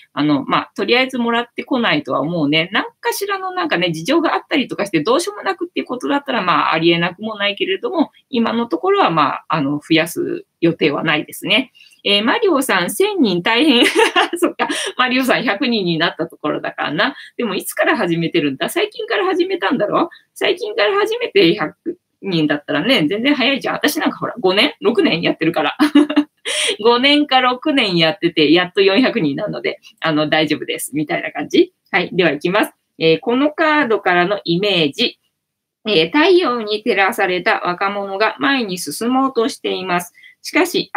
とりあえずもらってこないとは思うね。何かしらのなんかね、事情があったりとかして、どうしようもなくっていうことだったら、ありえなくもないけれども、今のところは、増やす予定はないですね。マリオさん、1000人大変。そっか。マリオさん、100人になったところだからな。でも、いつから始めてるんだ？最近から始めたんだろ？最近から始めて100人だったらね、全然早いじゃん。私なんかほら、5年、6年やってるから。5年か6年やってて、やっと400人なので、大丈夫です。みたいな感じ。はい。では、いきます。このカードからのイメージ。太陽に照らされた若者が前に進もうとしています。しかし、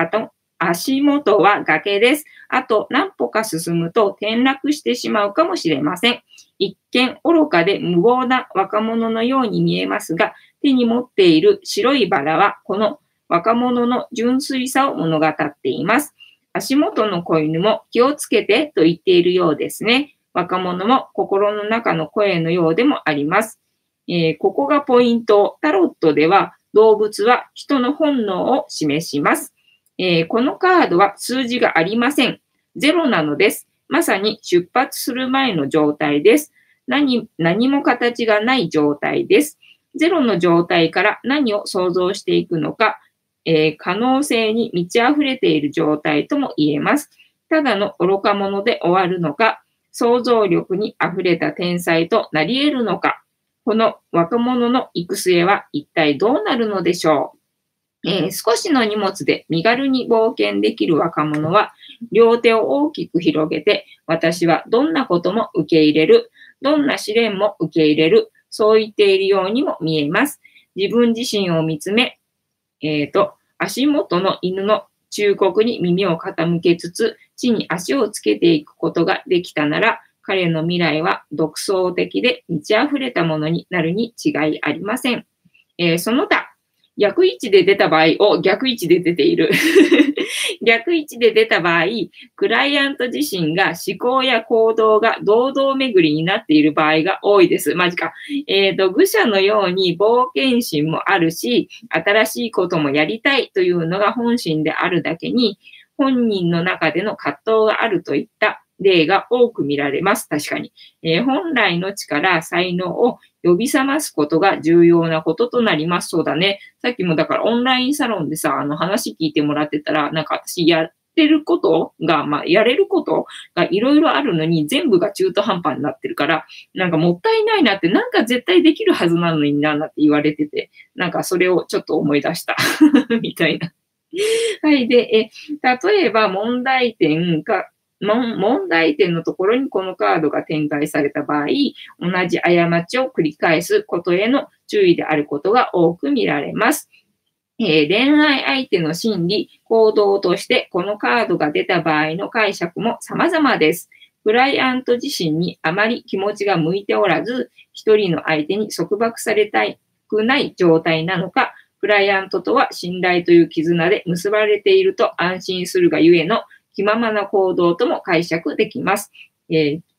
足元は崖です。あと何歩か進むと転落してしまうかもしれません。一見愚かで無謀な若者のように見えますが、手に持っている白いバラはこの若者の純粋さを物語っています。足元の子犬も気をつけてと言っているようですね。若者も心の中の声のようでもあります。ここがポイント。タロットでは動物は人の本能を示します。このカードは数字がありません。0なのです。まさに出発する前の状態です。何も形がない状態です。0の状態から何を想像していくのか、可能性に満ち溢れている状態とも言えます。ただの愚か者で終わるのか、想像力に溢れた天才となり得るのか、この若者の行く末は一体どうなるのでしょう？少しの荷物で身軽に冒険できる若者は、両手を大きく広げて、私はどんなことも受け入れる、どんな試練も受け入れる、そう言っているようにも見えます。自分自身を見つめ、足元の犬の忠告に耳を傾けつつ、地に足をつけていくことができたなら、彼の未来は独創的で満ち溢れたものになるに違いありません。その他、逆位置で出た場合、逆位置で出ている。逆位置で出た場合、クライアント自身が思考や行動が堂々巡りになっている場合が多いです。マジか。愚者のように冒険心もあるし、新しいこともやりたいというのが本心であるだけに、本人の中での葛藤があるといった例が多く見られます。確かに。本来の力、才能を呼び覚ますことが重要なこととなります。そうだね。さっきもだからオンラインサロンでさ、話聞いてもらってたら、なんか私やってることが、やれることがいろいろあるのに、全部が中途半端になってるから、なんかもったいないなって、なんか絶対できるはずなのになんだって言われてて、なんかそれをちょっと思い出した。みたいな。はい。で、例えば問題点のところにこのカードが展開された場合、同じ過ちを繰り返すことへの注意であることが多く見られます。恋愛相手の心理、行動としてこのカードが出た場合の解釈も様々です。クライアント自身にあまり気持ちが向いておらず、一人の相手に束縛されたくない状態なのか、クライアントとは信頼という絆で結ばれていると安心するがゆえの気ままな行動とも解釈できます。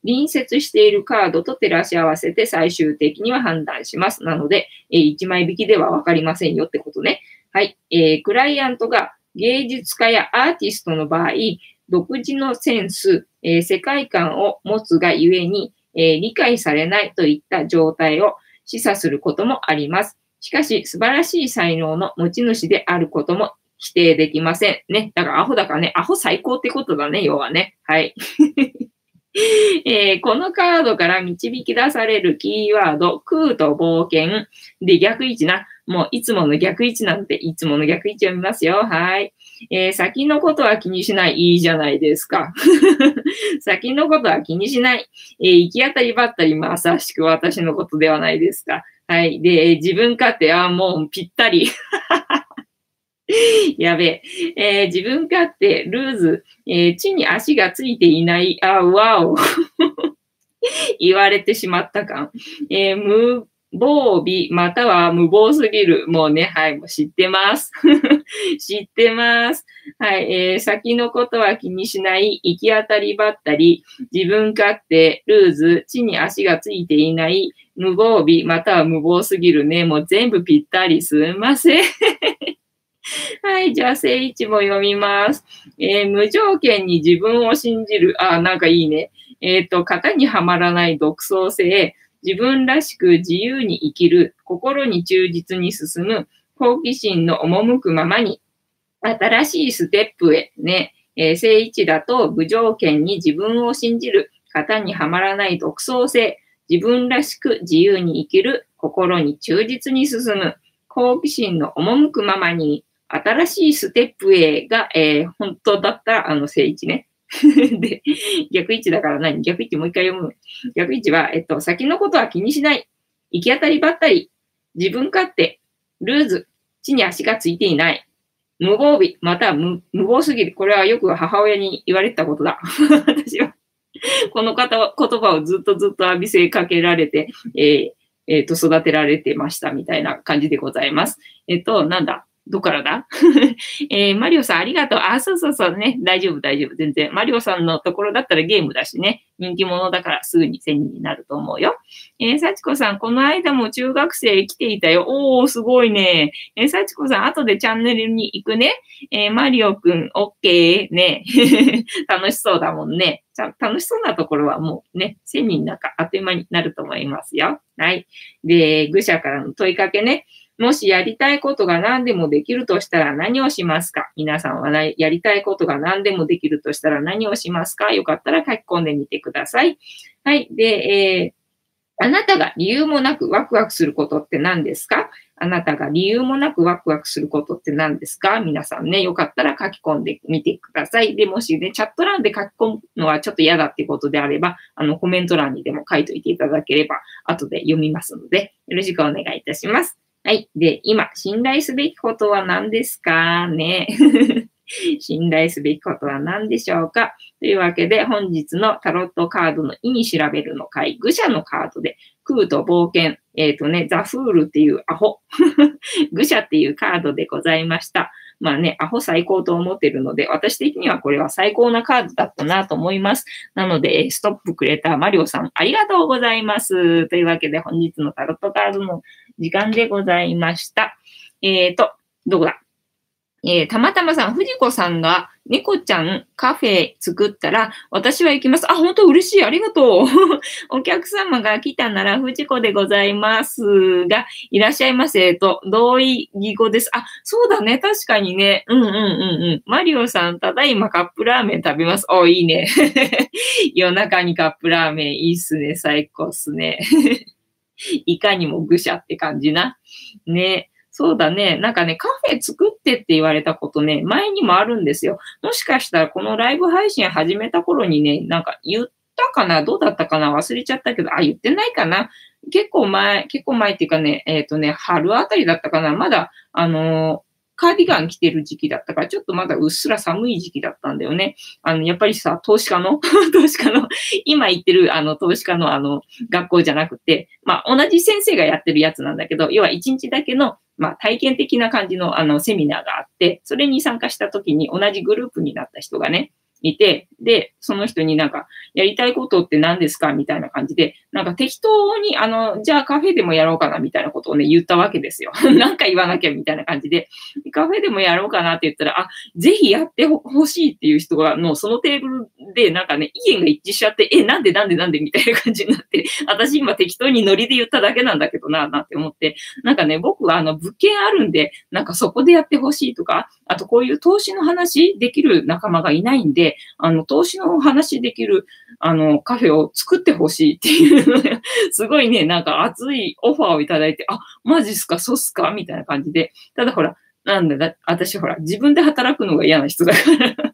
隣接しているカードと照らし合わせて最終的には判断します。なので、1枚引きではわかりませんよってことね。はい。クライアントが芸術家やアーティストの場合、独自のセンス、世界観を持つがゆえに、理解されないといった状態を示唆することもあります。しかし、素晴らしい才能の持ち主であることも否定できません。ね。だからアホだからね、アホ最高ってことだね、要はね。はい。このカードから導き出されるキーワード、空と冒険で逆位置な。もういつもの逆位置なんて、いつもの逆位置を見ますよ。はい。先のことは気にしない。いいじゃないですか。先のことは気にしない。行き当たりばったり、まさしく私のことではないですか。はい。で、自分勝手はもうぴったり。やべえ、自分勝手、ルーズ、地に足がついていない、あ、わお。言われてしまった感。無防備、または無謀すぎる。もうね、はい、もう知ってます。知ってます。はい、先のことは気にしない、行き当たりばったり、自分勝手、ルーズ、地に足がついていない、無防備、または無謀すぎるね。もう全部ぴったり、すいません。はい、じゃあ、正位置も読みます。無条件に自分を信じる。あ、なんかいいね。型にはまらない独創性。自分らしく自由に生きる。心に忠実に進む。好奇心の赴くままに。新しいステップへ。ね。正位置だと、無条件に自分を信じる。型にはまらない独創性。自分らしく自由に生きる。心に忠実に進む。好奇心の赴くままに。新しいステップ A が、本当だったら、正位置ね。で、逆位置だから何？逆位置もう一回読む。逆位置は、先のことは気にしない。行き当たりばったり。自分勝手。ルーズ。地に足がついていない。無防備。または無謀すぎる。これはよく母親に言われてたことだ。私は、この言葉をずっと浴びせかけられて、育てられてました。みたいな感じでございます。なんだどっからだマリオさんありがとう。あ、そうね。大丈夫。全然。マリオさんのところだったらゲームだしね。人気者だからすぐに1000人になると思うよ。さちこさん、この間も中学生来ていたよ。おー、すごいね。さちこさん、後でチャンネルに行くね。マリオくん、オッケー。ね。楽しそうだもんね。楽しそうなところはもうね、1000人なんかあっという間になると思いますよ。はい。で、愚者からの問いかけね。もしやりたいことが何でもできるとしたら何をしますか？皆さんはやりたいことが何でもできるとしたら何をしますか？よかったら書き込んでみてください。はい。で、あなたが理由もなくワクワクすることって何ですか？あなたが理由もなくワクワクすることって何ですか？皆さんね、よかったら書き込んでみてください。で、もしね、チャット欄で書き込むのはちょっと嫌だってことであれば、コメント欄にでも書いといていただければ、後で読みますので、よろしくお願いいたします。はい。で、今、信頼すべきことは何ですかね。信頼すべきことは何でしょうか。というわけで、本日のタロットカードの意味調べるの回、愚者のカードで、空と冒険、ザフールっていうアホ、愚者っていうカードでございました。まあね、アホ最高と思ってるので、私的にはこれは最高なカードだったなと思います。なので、ストップくれたマリオさん、ありがとうございます。というわけで、本日のタロットカードの時間でございました。どこだ？たまたまさん、藤子さんが猫ちゃんカフェ作ったら私は行きます。あ、本当嬉しい。ありがとう。お客様が来たなら藤子でございますが、いらっしゃいませと同意義語です。あ、そうだね。確かにね。マリオさん、ただいまカップラーメン食べます。お、いいね。夜中にカップラーメンいいっすね。最高っすね。いかにも愚者って感じな。ね。そうだね。なんかね、カフェ作ってって言われたことね、前にもあるんですよ。もしかしたらこのライブ配信始めた頃にね、なんか言ったかな？どうだったかな？忘れちゃったけど、あ、言ってないかな？結構前っていうかね、春あたりだったかな？まだ、カーディガン着てる時期だったから、ちょっとまだうっすら寒い時期だったんだよね。やっぱりさ、投資家の、今行ってる投資家の学校じゃなくて、まあ同じ先生がやってるやつなんだけど、要は一日だけの、まあ体験的な感じのセミナーがあって、それに参加した時に同じグループになった人がね、いて、で、その人になんか、やりたいことって何ですかみたいな感じで、なんか適当に、じゃあカフェでもやろうかなみたいなことをね、言ったわけですよ。なんか言わなきゃみたいな感じで、カフェでもやろうかなって言ったら、あ、ぜひやってほしいっていう人が、そのテーブルでなんかね、意見が一致しちゃって、なんでみたいな感じになって、私今適当にノリで言っただけなんだけどな、なんて思って、なんかね、僕は物件あるんで、なんかそこでやってほしいとか、あとこういう投資の話できる仲間がいないんで、投資の話できる、カフェを作ってほしいっていう、すごいね、なんか熱いオファーをいただいて、あ、マジっすか、そうっすかみたいな感じで。ただほら、私ほら、自分で働くのが嫌な人だから。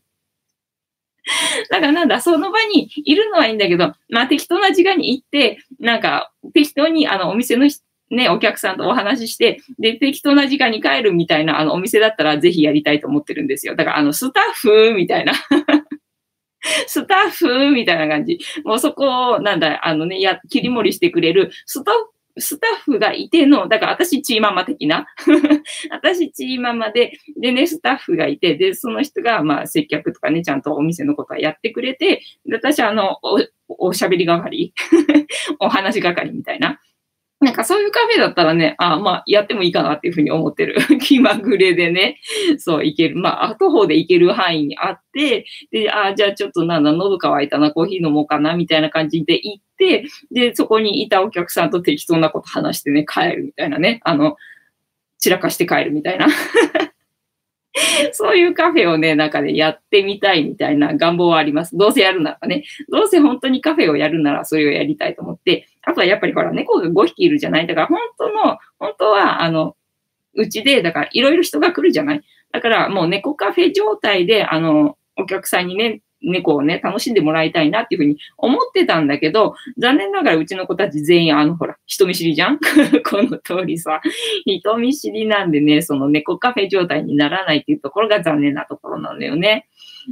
だからその場にいるのはいいんだけど、まあ適当な時間に行って、なんか適当にお店の人、ね、お客さんとお話しして、で、適当な時間に帰るみたいな、お店だったらぜひやりたいと思ってるんですよ。だから、スタッフみたいな。スタッフみたいな感じ。もうそこを、切り盛りしてくれるスタッフがいての、だから私チーママ的な。私チーママで、でね、スタッフがいて、で、その人が、まあ、接客とかね、ちゃんとお店のことはやってくれて、で、私はおしゃべり係お話係みたいな。なんかそういうカフェだったらね、まあ、やってもいいかなっていうふうに思ってる。気まぐれでね、そう、いける。まあ、徒歩で行ける範囲にあって、で、じゃあちょっと喉乾いたな、コーヒー飲もうかな、みたいな感じで行って、で、そこにいたお客さんと適当なこと話してね、帰るみたいなね、散らかして帰るみたいな。そういうカフェをね、なんかね、やってみたいみたいな願望はあります。どうせやるならね。どうせ本当にカフェをやるならそれをやりたいと思って。あとはやっぱりほら、猫が5匹いるじゃない。だから本当は、うちで、だからいろいろ人が来るじゃない。だからもう猫カフェ状態で、お客さんにね、猫をね、楽しんでもらいたいなっていうふうに思ってたんだけど、残念ながらうちの子たち全員ほら、人見知りじゃんこの通りさ、人見知りなんでね、その猫カフェ状態にならないっていうところが残念なところなんだよね。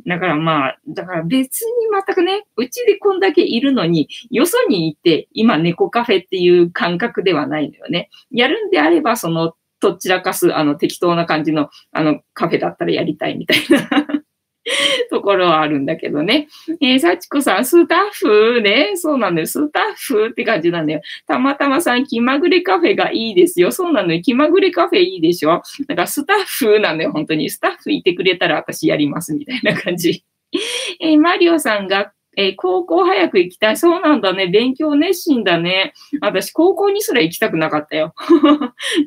だからまあ、だから別に全くね、うちでこんだけいるのに、よそに行って、今猫カフェっていう感覚ではないのよね。やるんであれば、どちらかす、適当な感じの、カフェだったらやりたいみたいな。ところはあるんだけどね。幸子さん、スタッフね。そうなんだよ。スタッフって感じなんだよ。たまたまさん、気まぐれカフェがいいですよ。そうなのよ。気まぐれカフェいいでしょ。だからスタッフなんだよ。本当に。スタッフいてくれたら私やります。みたいな感じ。マリオさんが、高校早く行きたい。そうなんだね。勉強熱心だね。私、高校にすら行きたくなかったよ。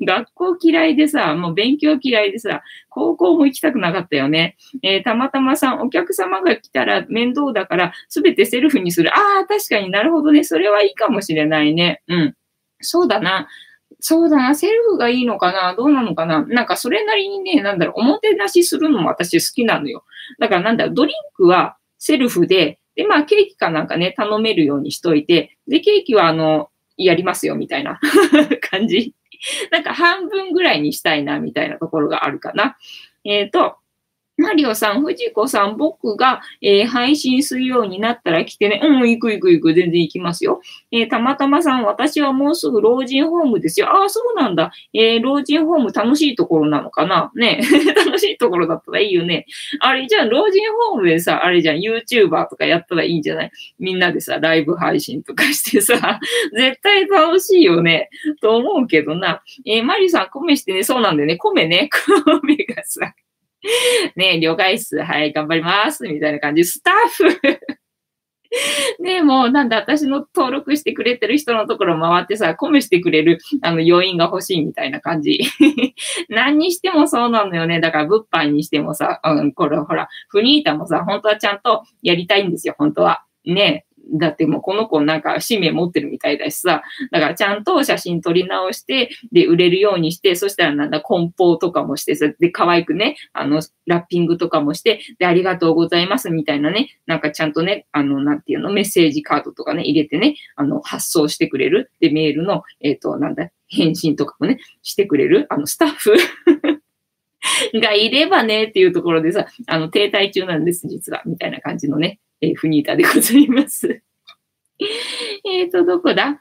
学校嫌いでさ、もう勉強嫌いでさ、高校も行きたくなかったよね。たまたまさん、お客様が来たら面倒だから、すべてセルフにする。ああ、確かになるほどね。それはいいかもしれないね。うん。そうだな。そうだな。セルフがいいのかな？どうなのかな？なんかそれなりにね、おもてなしするのも私好きなのよ。だからドリンクはセルフで、で、まあ、ケーキかなんかね、頼めるようにしといて、で、ケーキは、やりますよ、みたいな感じ。なんか、半分ぐらいにしたいな、みたいなところがあるかな。マリオさん、藤子さん、僕が、配信するようになったら来てね。うん、行く、全然行きますよ。たまたまさん、私はもうすぐ老人ホームですよ。ああ、そうなんだ。老人ホーム楽しいところなのかなね楽しいところだったらいいよね。あれじゃん、老人ホームでさ、あれじゃん、YouTuber とかやったらいいんじゃない？みんなでさ、ライブ配信とかしてさ、絶対楽しいよね。と思うけどな。マリさん、米してね、そうなんだよね。米ね。米がさ。ね、了解っす。はい、頑張ります。みたいな感じ。スタッフね、もう私の登録してくれてる人のところ回ってさ、コメしてくれる、要因が欲しいみたいな感じ。何にしてもそうなのよね。だから、物販にしてもさ、これほら、フニータもさ、本当はちゃんとやりたいんですよ、本当は。ね。だってもうこの子なんか使命持ってるみたいだしさ。だからちゃんと写真撮り直して、で、売れるようにして、そしたら梱包とかもしてさ、で、可愛くね、ラッピングとかもして、で、ありがとうございますみたいなね、なんかちゃんとね、メッセージカードとかね、入れてね、発送してくれる。で、メールの、返信とかもね、してくれる。スタッフがいればね、っていうところでさ、停滞中なんです、実は、みたいな感じのね。フニータでございます。どこだ？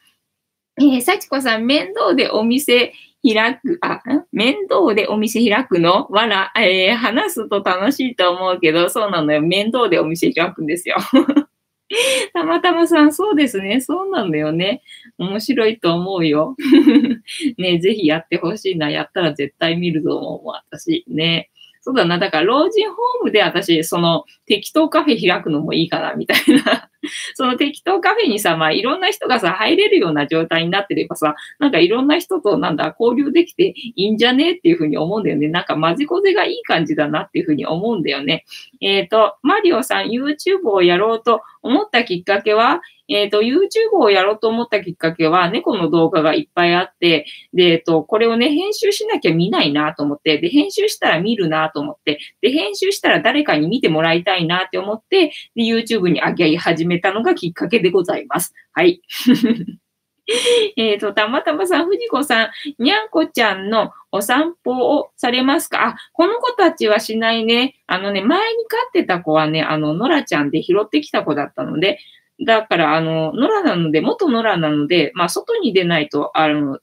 幸子さん、面倒でお店開く、面倒でお店開くのわら、話すと楽しいと思うけど、そうなのよ。面倒でお店開くんですよ。たまたまさん、そうですね。そうなんだよね。面白いと思うよ。ね、ぜひやってほしいな。やったら絶対見ると思う。私ね。そうだな。だから、老人ホームで私、その適当カフェ開くのもいいかな、みたいな。その適当カフェにさ、まあいろんな人がさ、入れるような状態になってればさ、なんかいろんな人と交流できていいんじゃねっていうふうに思うんだよね。なんかまじこぜがいい感じだなっていうふうに思うんだよね。マリオさん、YouTube をやろうと思ったきっかけは、YouTube をやろうと思ったきっかけは、猫の動画がいっぱいあって、で、これをね、編集しなきゃ見ないなと思って、で、編集したら見るなと思って、で、編集したら誰かに見てもらいたいなって思って、で、YouTube に上げ始めたのがきっかけでございます。はい。たまたまさん、藤子さん、にゃんこちゃんのお散歩をされますか？あ、この子たちはしないね。前に飼ってた子はね、ノラちゃんで拾ってきた子だったので、だから、元野良なので、まあ、外に出ないと、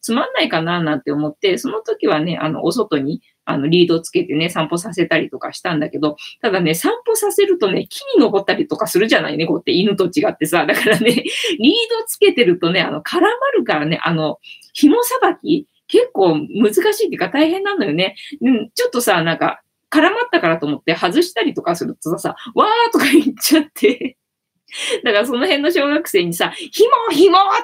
つまんないかな、なんて思って、その時はね、お外に、リードつけてね、散歩させたりとかしたんだけど、ただね、散歩させるとね、木に登ったりとかするじゃないね、こうって犬と違ってさ、だからね、リードつけてるとね、絡まるからね、紐さばき、結構難しいっていうか大変なのよね。うん、ちょっとさ、なんか、絡まったからと思って外したりとかするとさ、わーとか言っちゃって、だからその辺の小学生にさ、紐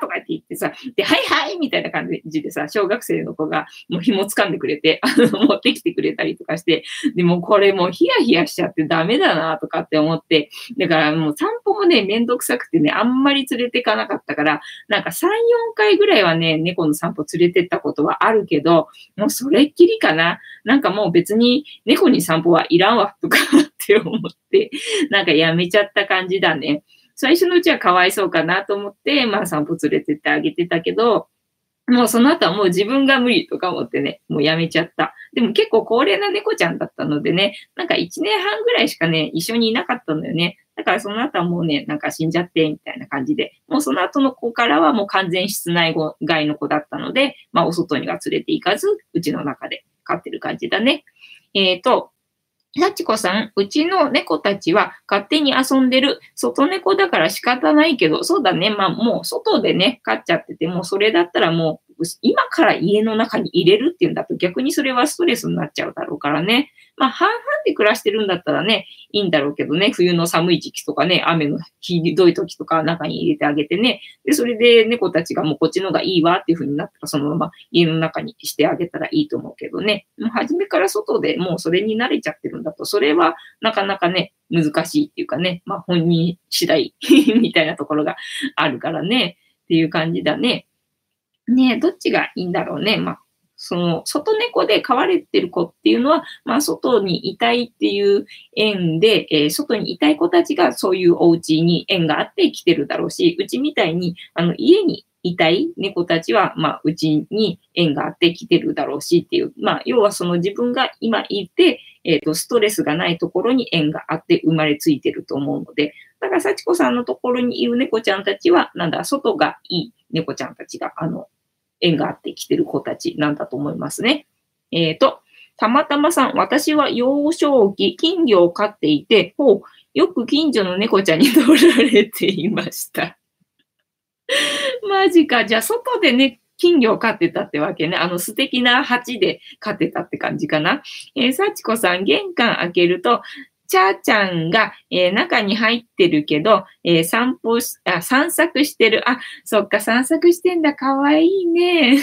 とかって言ってさ、で、はいはいみたいな感じでさ、小学生の子がもう紐掴んでくれて、持ってきてくれたりとかして、でもこれもうヒヤヒヤしちゃってダメだなとかって思って、だからもう散歩もね、めんどくさくてね、あんまり連れてかなかったから、なんか3、4回ぐらいはね、猫の散歩連れてったことはあるけど、もうそれっきりかな。なんかもう別に猫に散歩はいらんわとかって思って、なんかやめちゃった感じだね。最初のうちはかわいそうかなと思って、まあ散歩連れてってあげてたけど、もうその後はもう自分が無理とか思ってね、もうやめちゃった。でも結構高齢な猫ちゃんだったのでね、なんか1年半ぐらいしかね、一緒にいなかったんだよね。だからその後はもうね、なんか死んじゃって、みたいな感じで、もうその後の子からはもう完全室内外の子だったので、まあお外には連れて行かず、うちの中で飼ってる感じだね。さちこさん、うちの猫たちは勝手に遊んでる。外猫だから仕方ないけど、そうだね。まあもう外でね、飼っちゃってて、もうそれだったらもう今から家の中に入れるっていうんだと逆にそれはストレスになっちゃうだろうからね。まあ半々で暮らしてるんだったらね、いいんだろうけどね、冬の寒い時期とかね、雨のひどい時とか中に入れてあげてね。で、それで猫たちがもうこっちのがいいわっていう風になったらそのまま家の中にしてあげたらいいと思うけどね。もう初めから外でもうそれに慣れちゃってるんだと、それはなかなかね、難しいっていうかね、まあ本人次第みたいなところがあるからね、っていう感じだね。ねえ、どっちがいいんだろうね。まあ、その、外猫で飼われてる子っていうのは、まあ、外にいたいっていう縁で、外にいたい子たちがそういうお家に縁があって来てるだろうし、うちみたいに、家にいたい猫たちは、まあ、うちに縁があって来てるだろうしっていう、まあ、要はその自分が今いて、ストレスがないところに縁があって生まれついてると思うので、だから、幸子さんのところにいる猫ちゃんたちは、なんだ、外がいい猫ちゃんたちが、縁があってきてる子たちなんだと思いますね。たまたまさん、私は幼少期、金魚を飼っていて、よく近所の猫ちゃんに乗られていました。マジか。じゃあ、外でね、金魚を飼ってたってわけね。素敵な鉢で飼ってたって感じかな。幸子さん、玄関開けると、チャーちゃんが、中に入ってるけど、散策してる。あ、そっか、散策してんだ。かわいいね。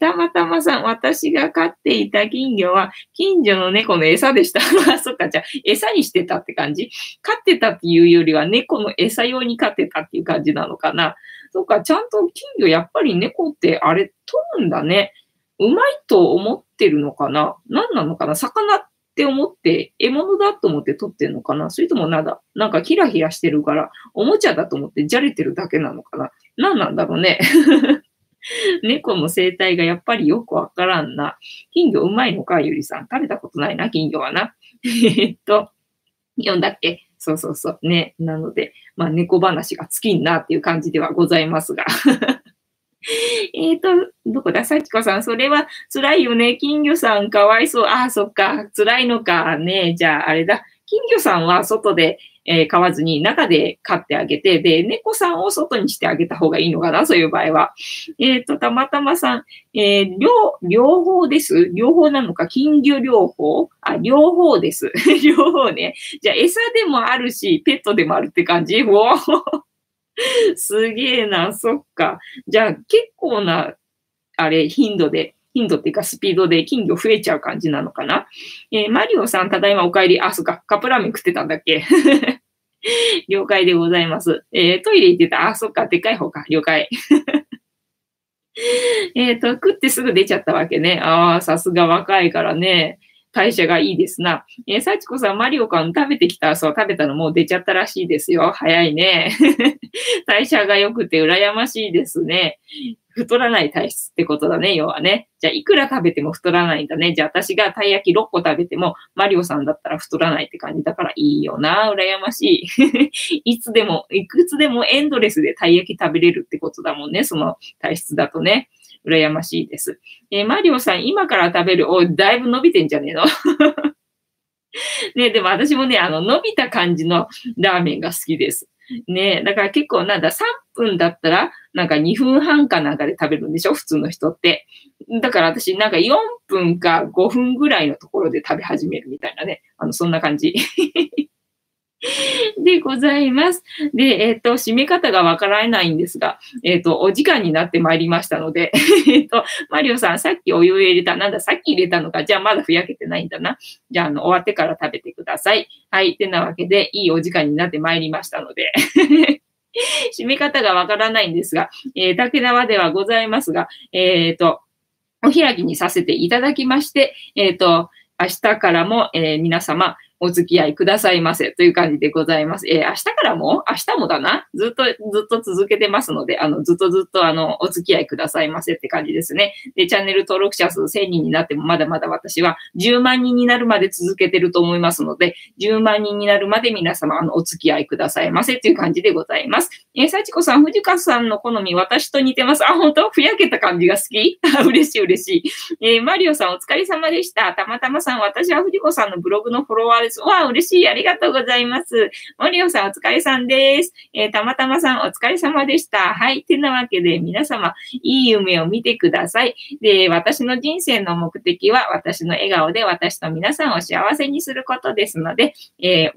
たまたまさん、私が飼っていた金魚は、近所の猫の餌でした。あ、そっか、じゃあ、餌にしてたって感じ？飼ってたっていうよりは、猫の餌用に飼ってたっていう感じなのかな。そっか、ちゃんと金魚、やっぱり猫って、あれ、取るんだね。うまいと思ってるのかな？何なのかな？魚って思って、獲物だと思って取ってんのかな？それともなんかキラキラしてるから、おもちゃだと思ってじゃれてるだけなのかな？何なんだろうね。猫の生態がやっぱりよくわからんな。金魚うまいのか、ゆりさん。食べたことないな、金魚はな。読んだっけ？そうそうそう。ね。なので、まあ猫話が尽きんなっていう感じではございますが。どこだ、さきこさん、それは辛いよね。金魚さん、かわいそう。ああ、そっか。辛いのかね。じゃあ、あれだ。金魚さんは外で、飼わずに中で飼ってあげて、で、猫さんを外にしてあげた方がいいのかな、そういう場合は。たまたまさん、両方です。両方なのか、金魚療法？あ、両方です。両方ね。じゃあ、餌でもあるし、ペットでもあるって感じ？おーすげえな、そっか。じゃあ、結構な、あれ、頻度っていうかスピードで金魚増えちゃう感じなのかな。マリオさん、ただいまお帰り。あ、そっか、カップラーメン食ってたんだっけ。了解でございます。トイレ行ってた。あ、そっか、でっかい方か。了解。食ってすぐ出ちゃったわけね。ああ、さすが若いからね。代謝がいいですな。さちこさん、マリオカン食べてきた。そう、食べたのもう出ちゃったらしいですよ。早いね。代謝が良くて羨ましいですね。太らない体質ってことだね、要はね。じゃあ、いくら食べても太らないんだね。じゃあ、私がたい焼き6個食べても、マリオさんだったら太らないって感じだからいいよな。羨ましい。いつでも、いくつでもエンドレスでたい焼き食べれるってことだもんね。その体質だとね。羨ましいです。マリオさん、今から食べる。お、だいぶ伸びてんじゃねえのね、でも私もね、伸びた感じのラーメンが好きです。ね、だから結構なんだ、3分だったら、なんか2分半かなんかで食べるんでしょ？普通の人って。だから私、なんか4分か5分ぐらいのところで食べ始めるみたいなね。そんな感じ。でございます。で、締め方がわからないんですが、お時間になってまいりましたので、マリオさん、さっきお湯入れた。なんだ、さっき入れたのか。じゃあ、まだふやけてないんだな。じゃあ、終わってから食べてください。はい。てなわけで、いいお時間になってまいりましたので。締め方がわからないんですが、竹縄ではございますが、お開きにさせていただきまして、明日からも、皆様、お付き合いくださいませという感じでございます。明日からも？明日もだな。ずっと続けてますので、ずっとお付き合いくださいませって感じですね。で、チャンネル登録者数1000人になってもまだまだ私は10万人になるまで続けてると思いますので、10万人になるまで皆様、お付き合いくださいませという感じでございます。さちこさん、藤川さんの好み、私と似てます。あ、本当？ふやけた感じが好き？嬉しい嬉しい。マリオさん、お疲れ様でした。たまたまさん、私は藤子さんのブログのフォロワーです。わあ、嬉しい。ありがとうございます。マリオさん、お疲れさんです。たまたまさん、お疲れ様でした。はい。てなわけで、皆様、いい夢を見てください。で、私の人生の目的は、私の笑顔で私と皆さんを幸せにすることですので、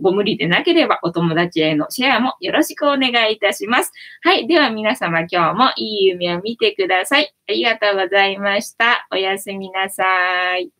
ご無理でなければ、お友達へのシェアもよろしくお願いいたします。はい。では、皆様、今日もいい夢を見てください。ありがとうございました。おやすみなさい。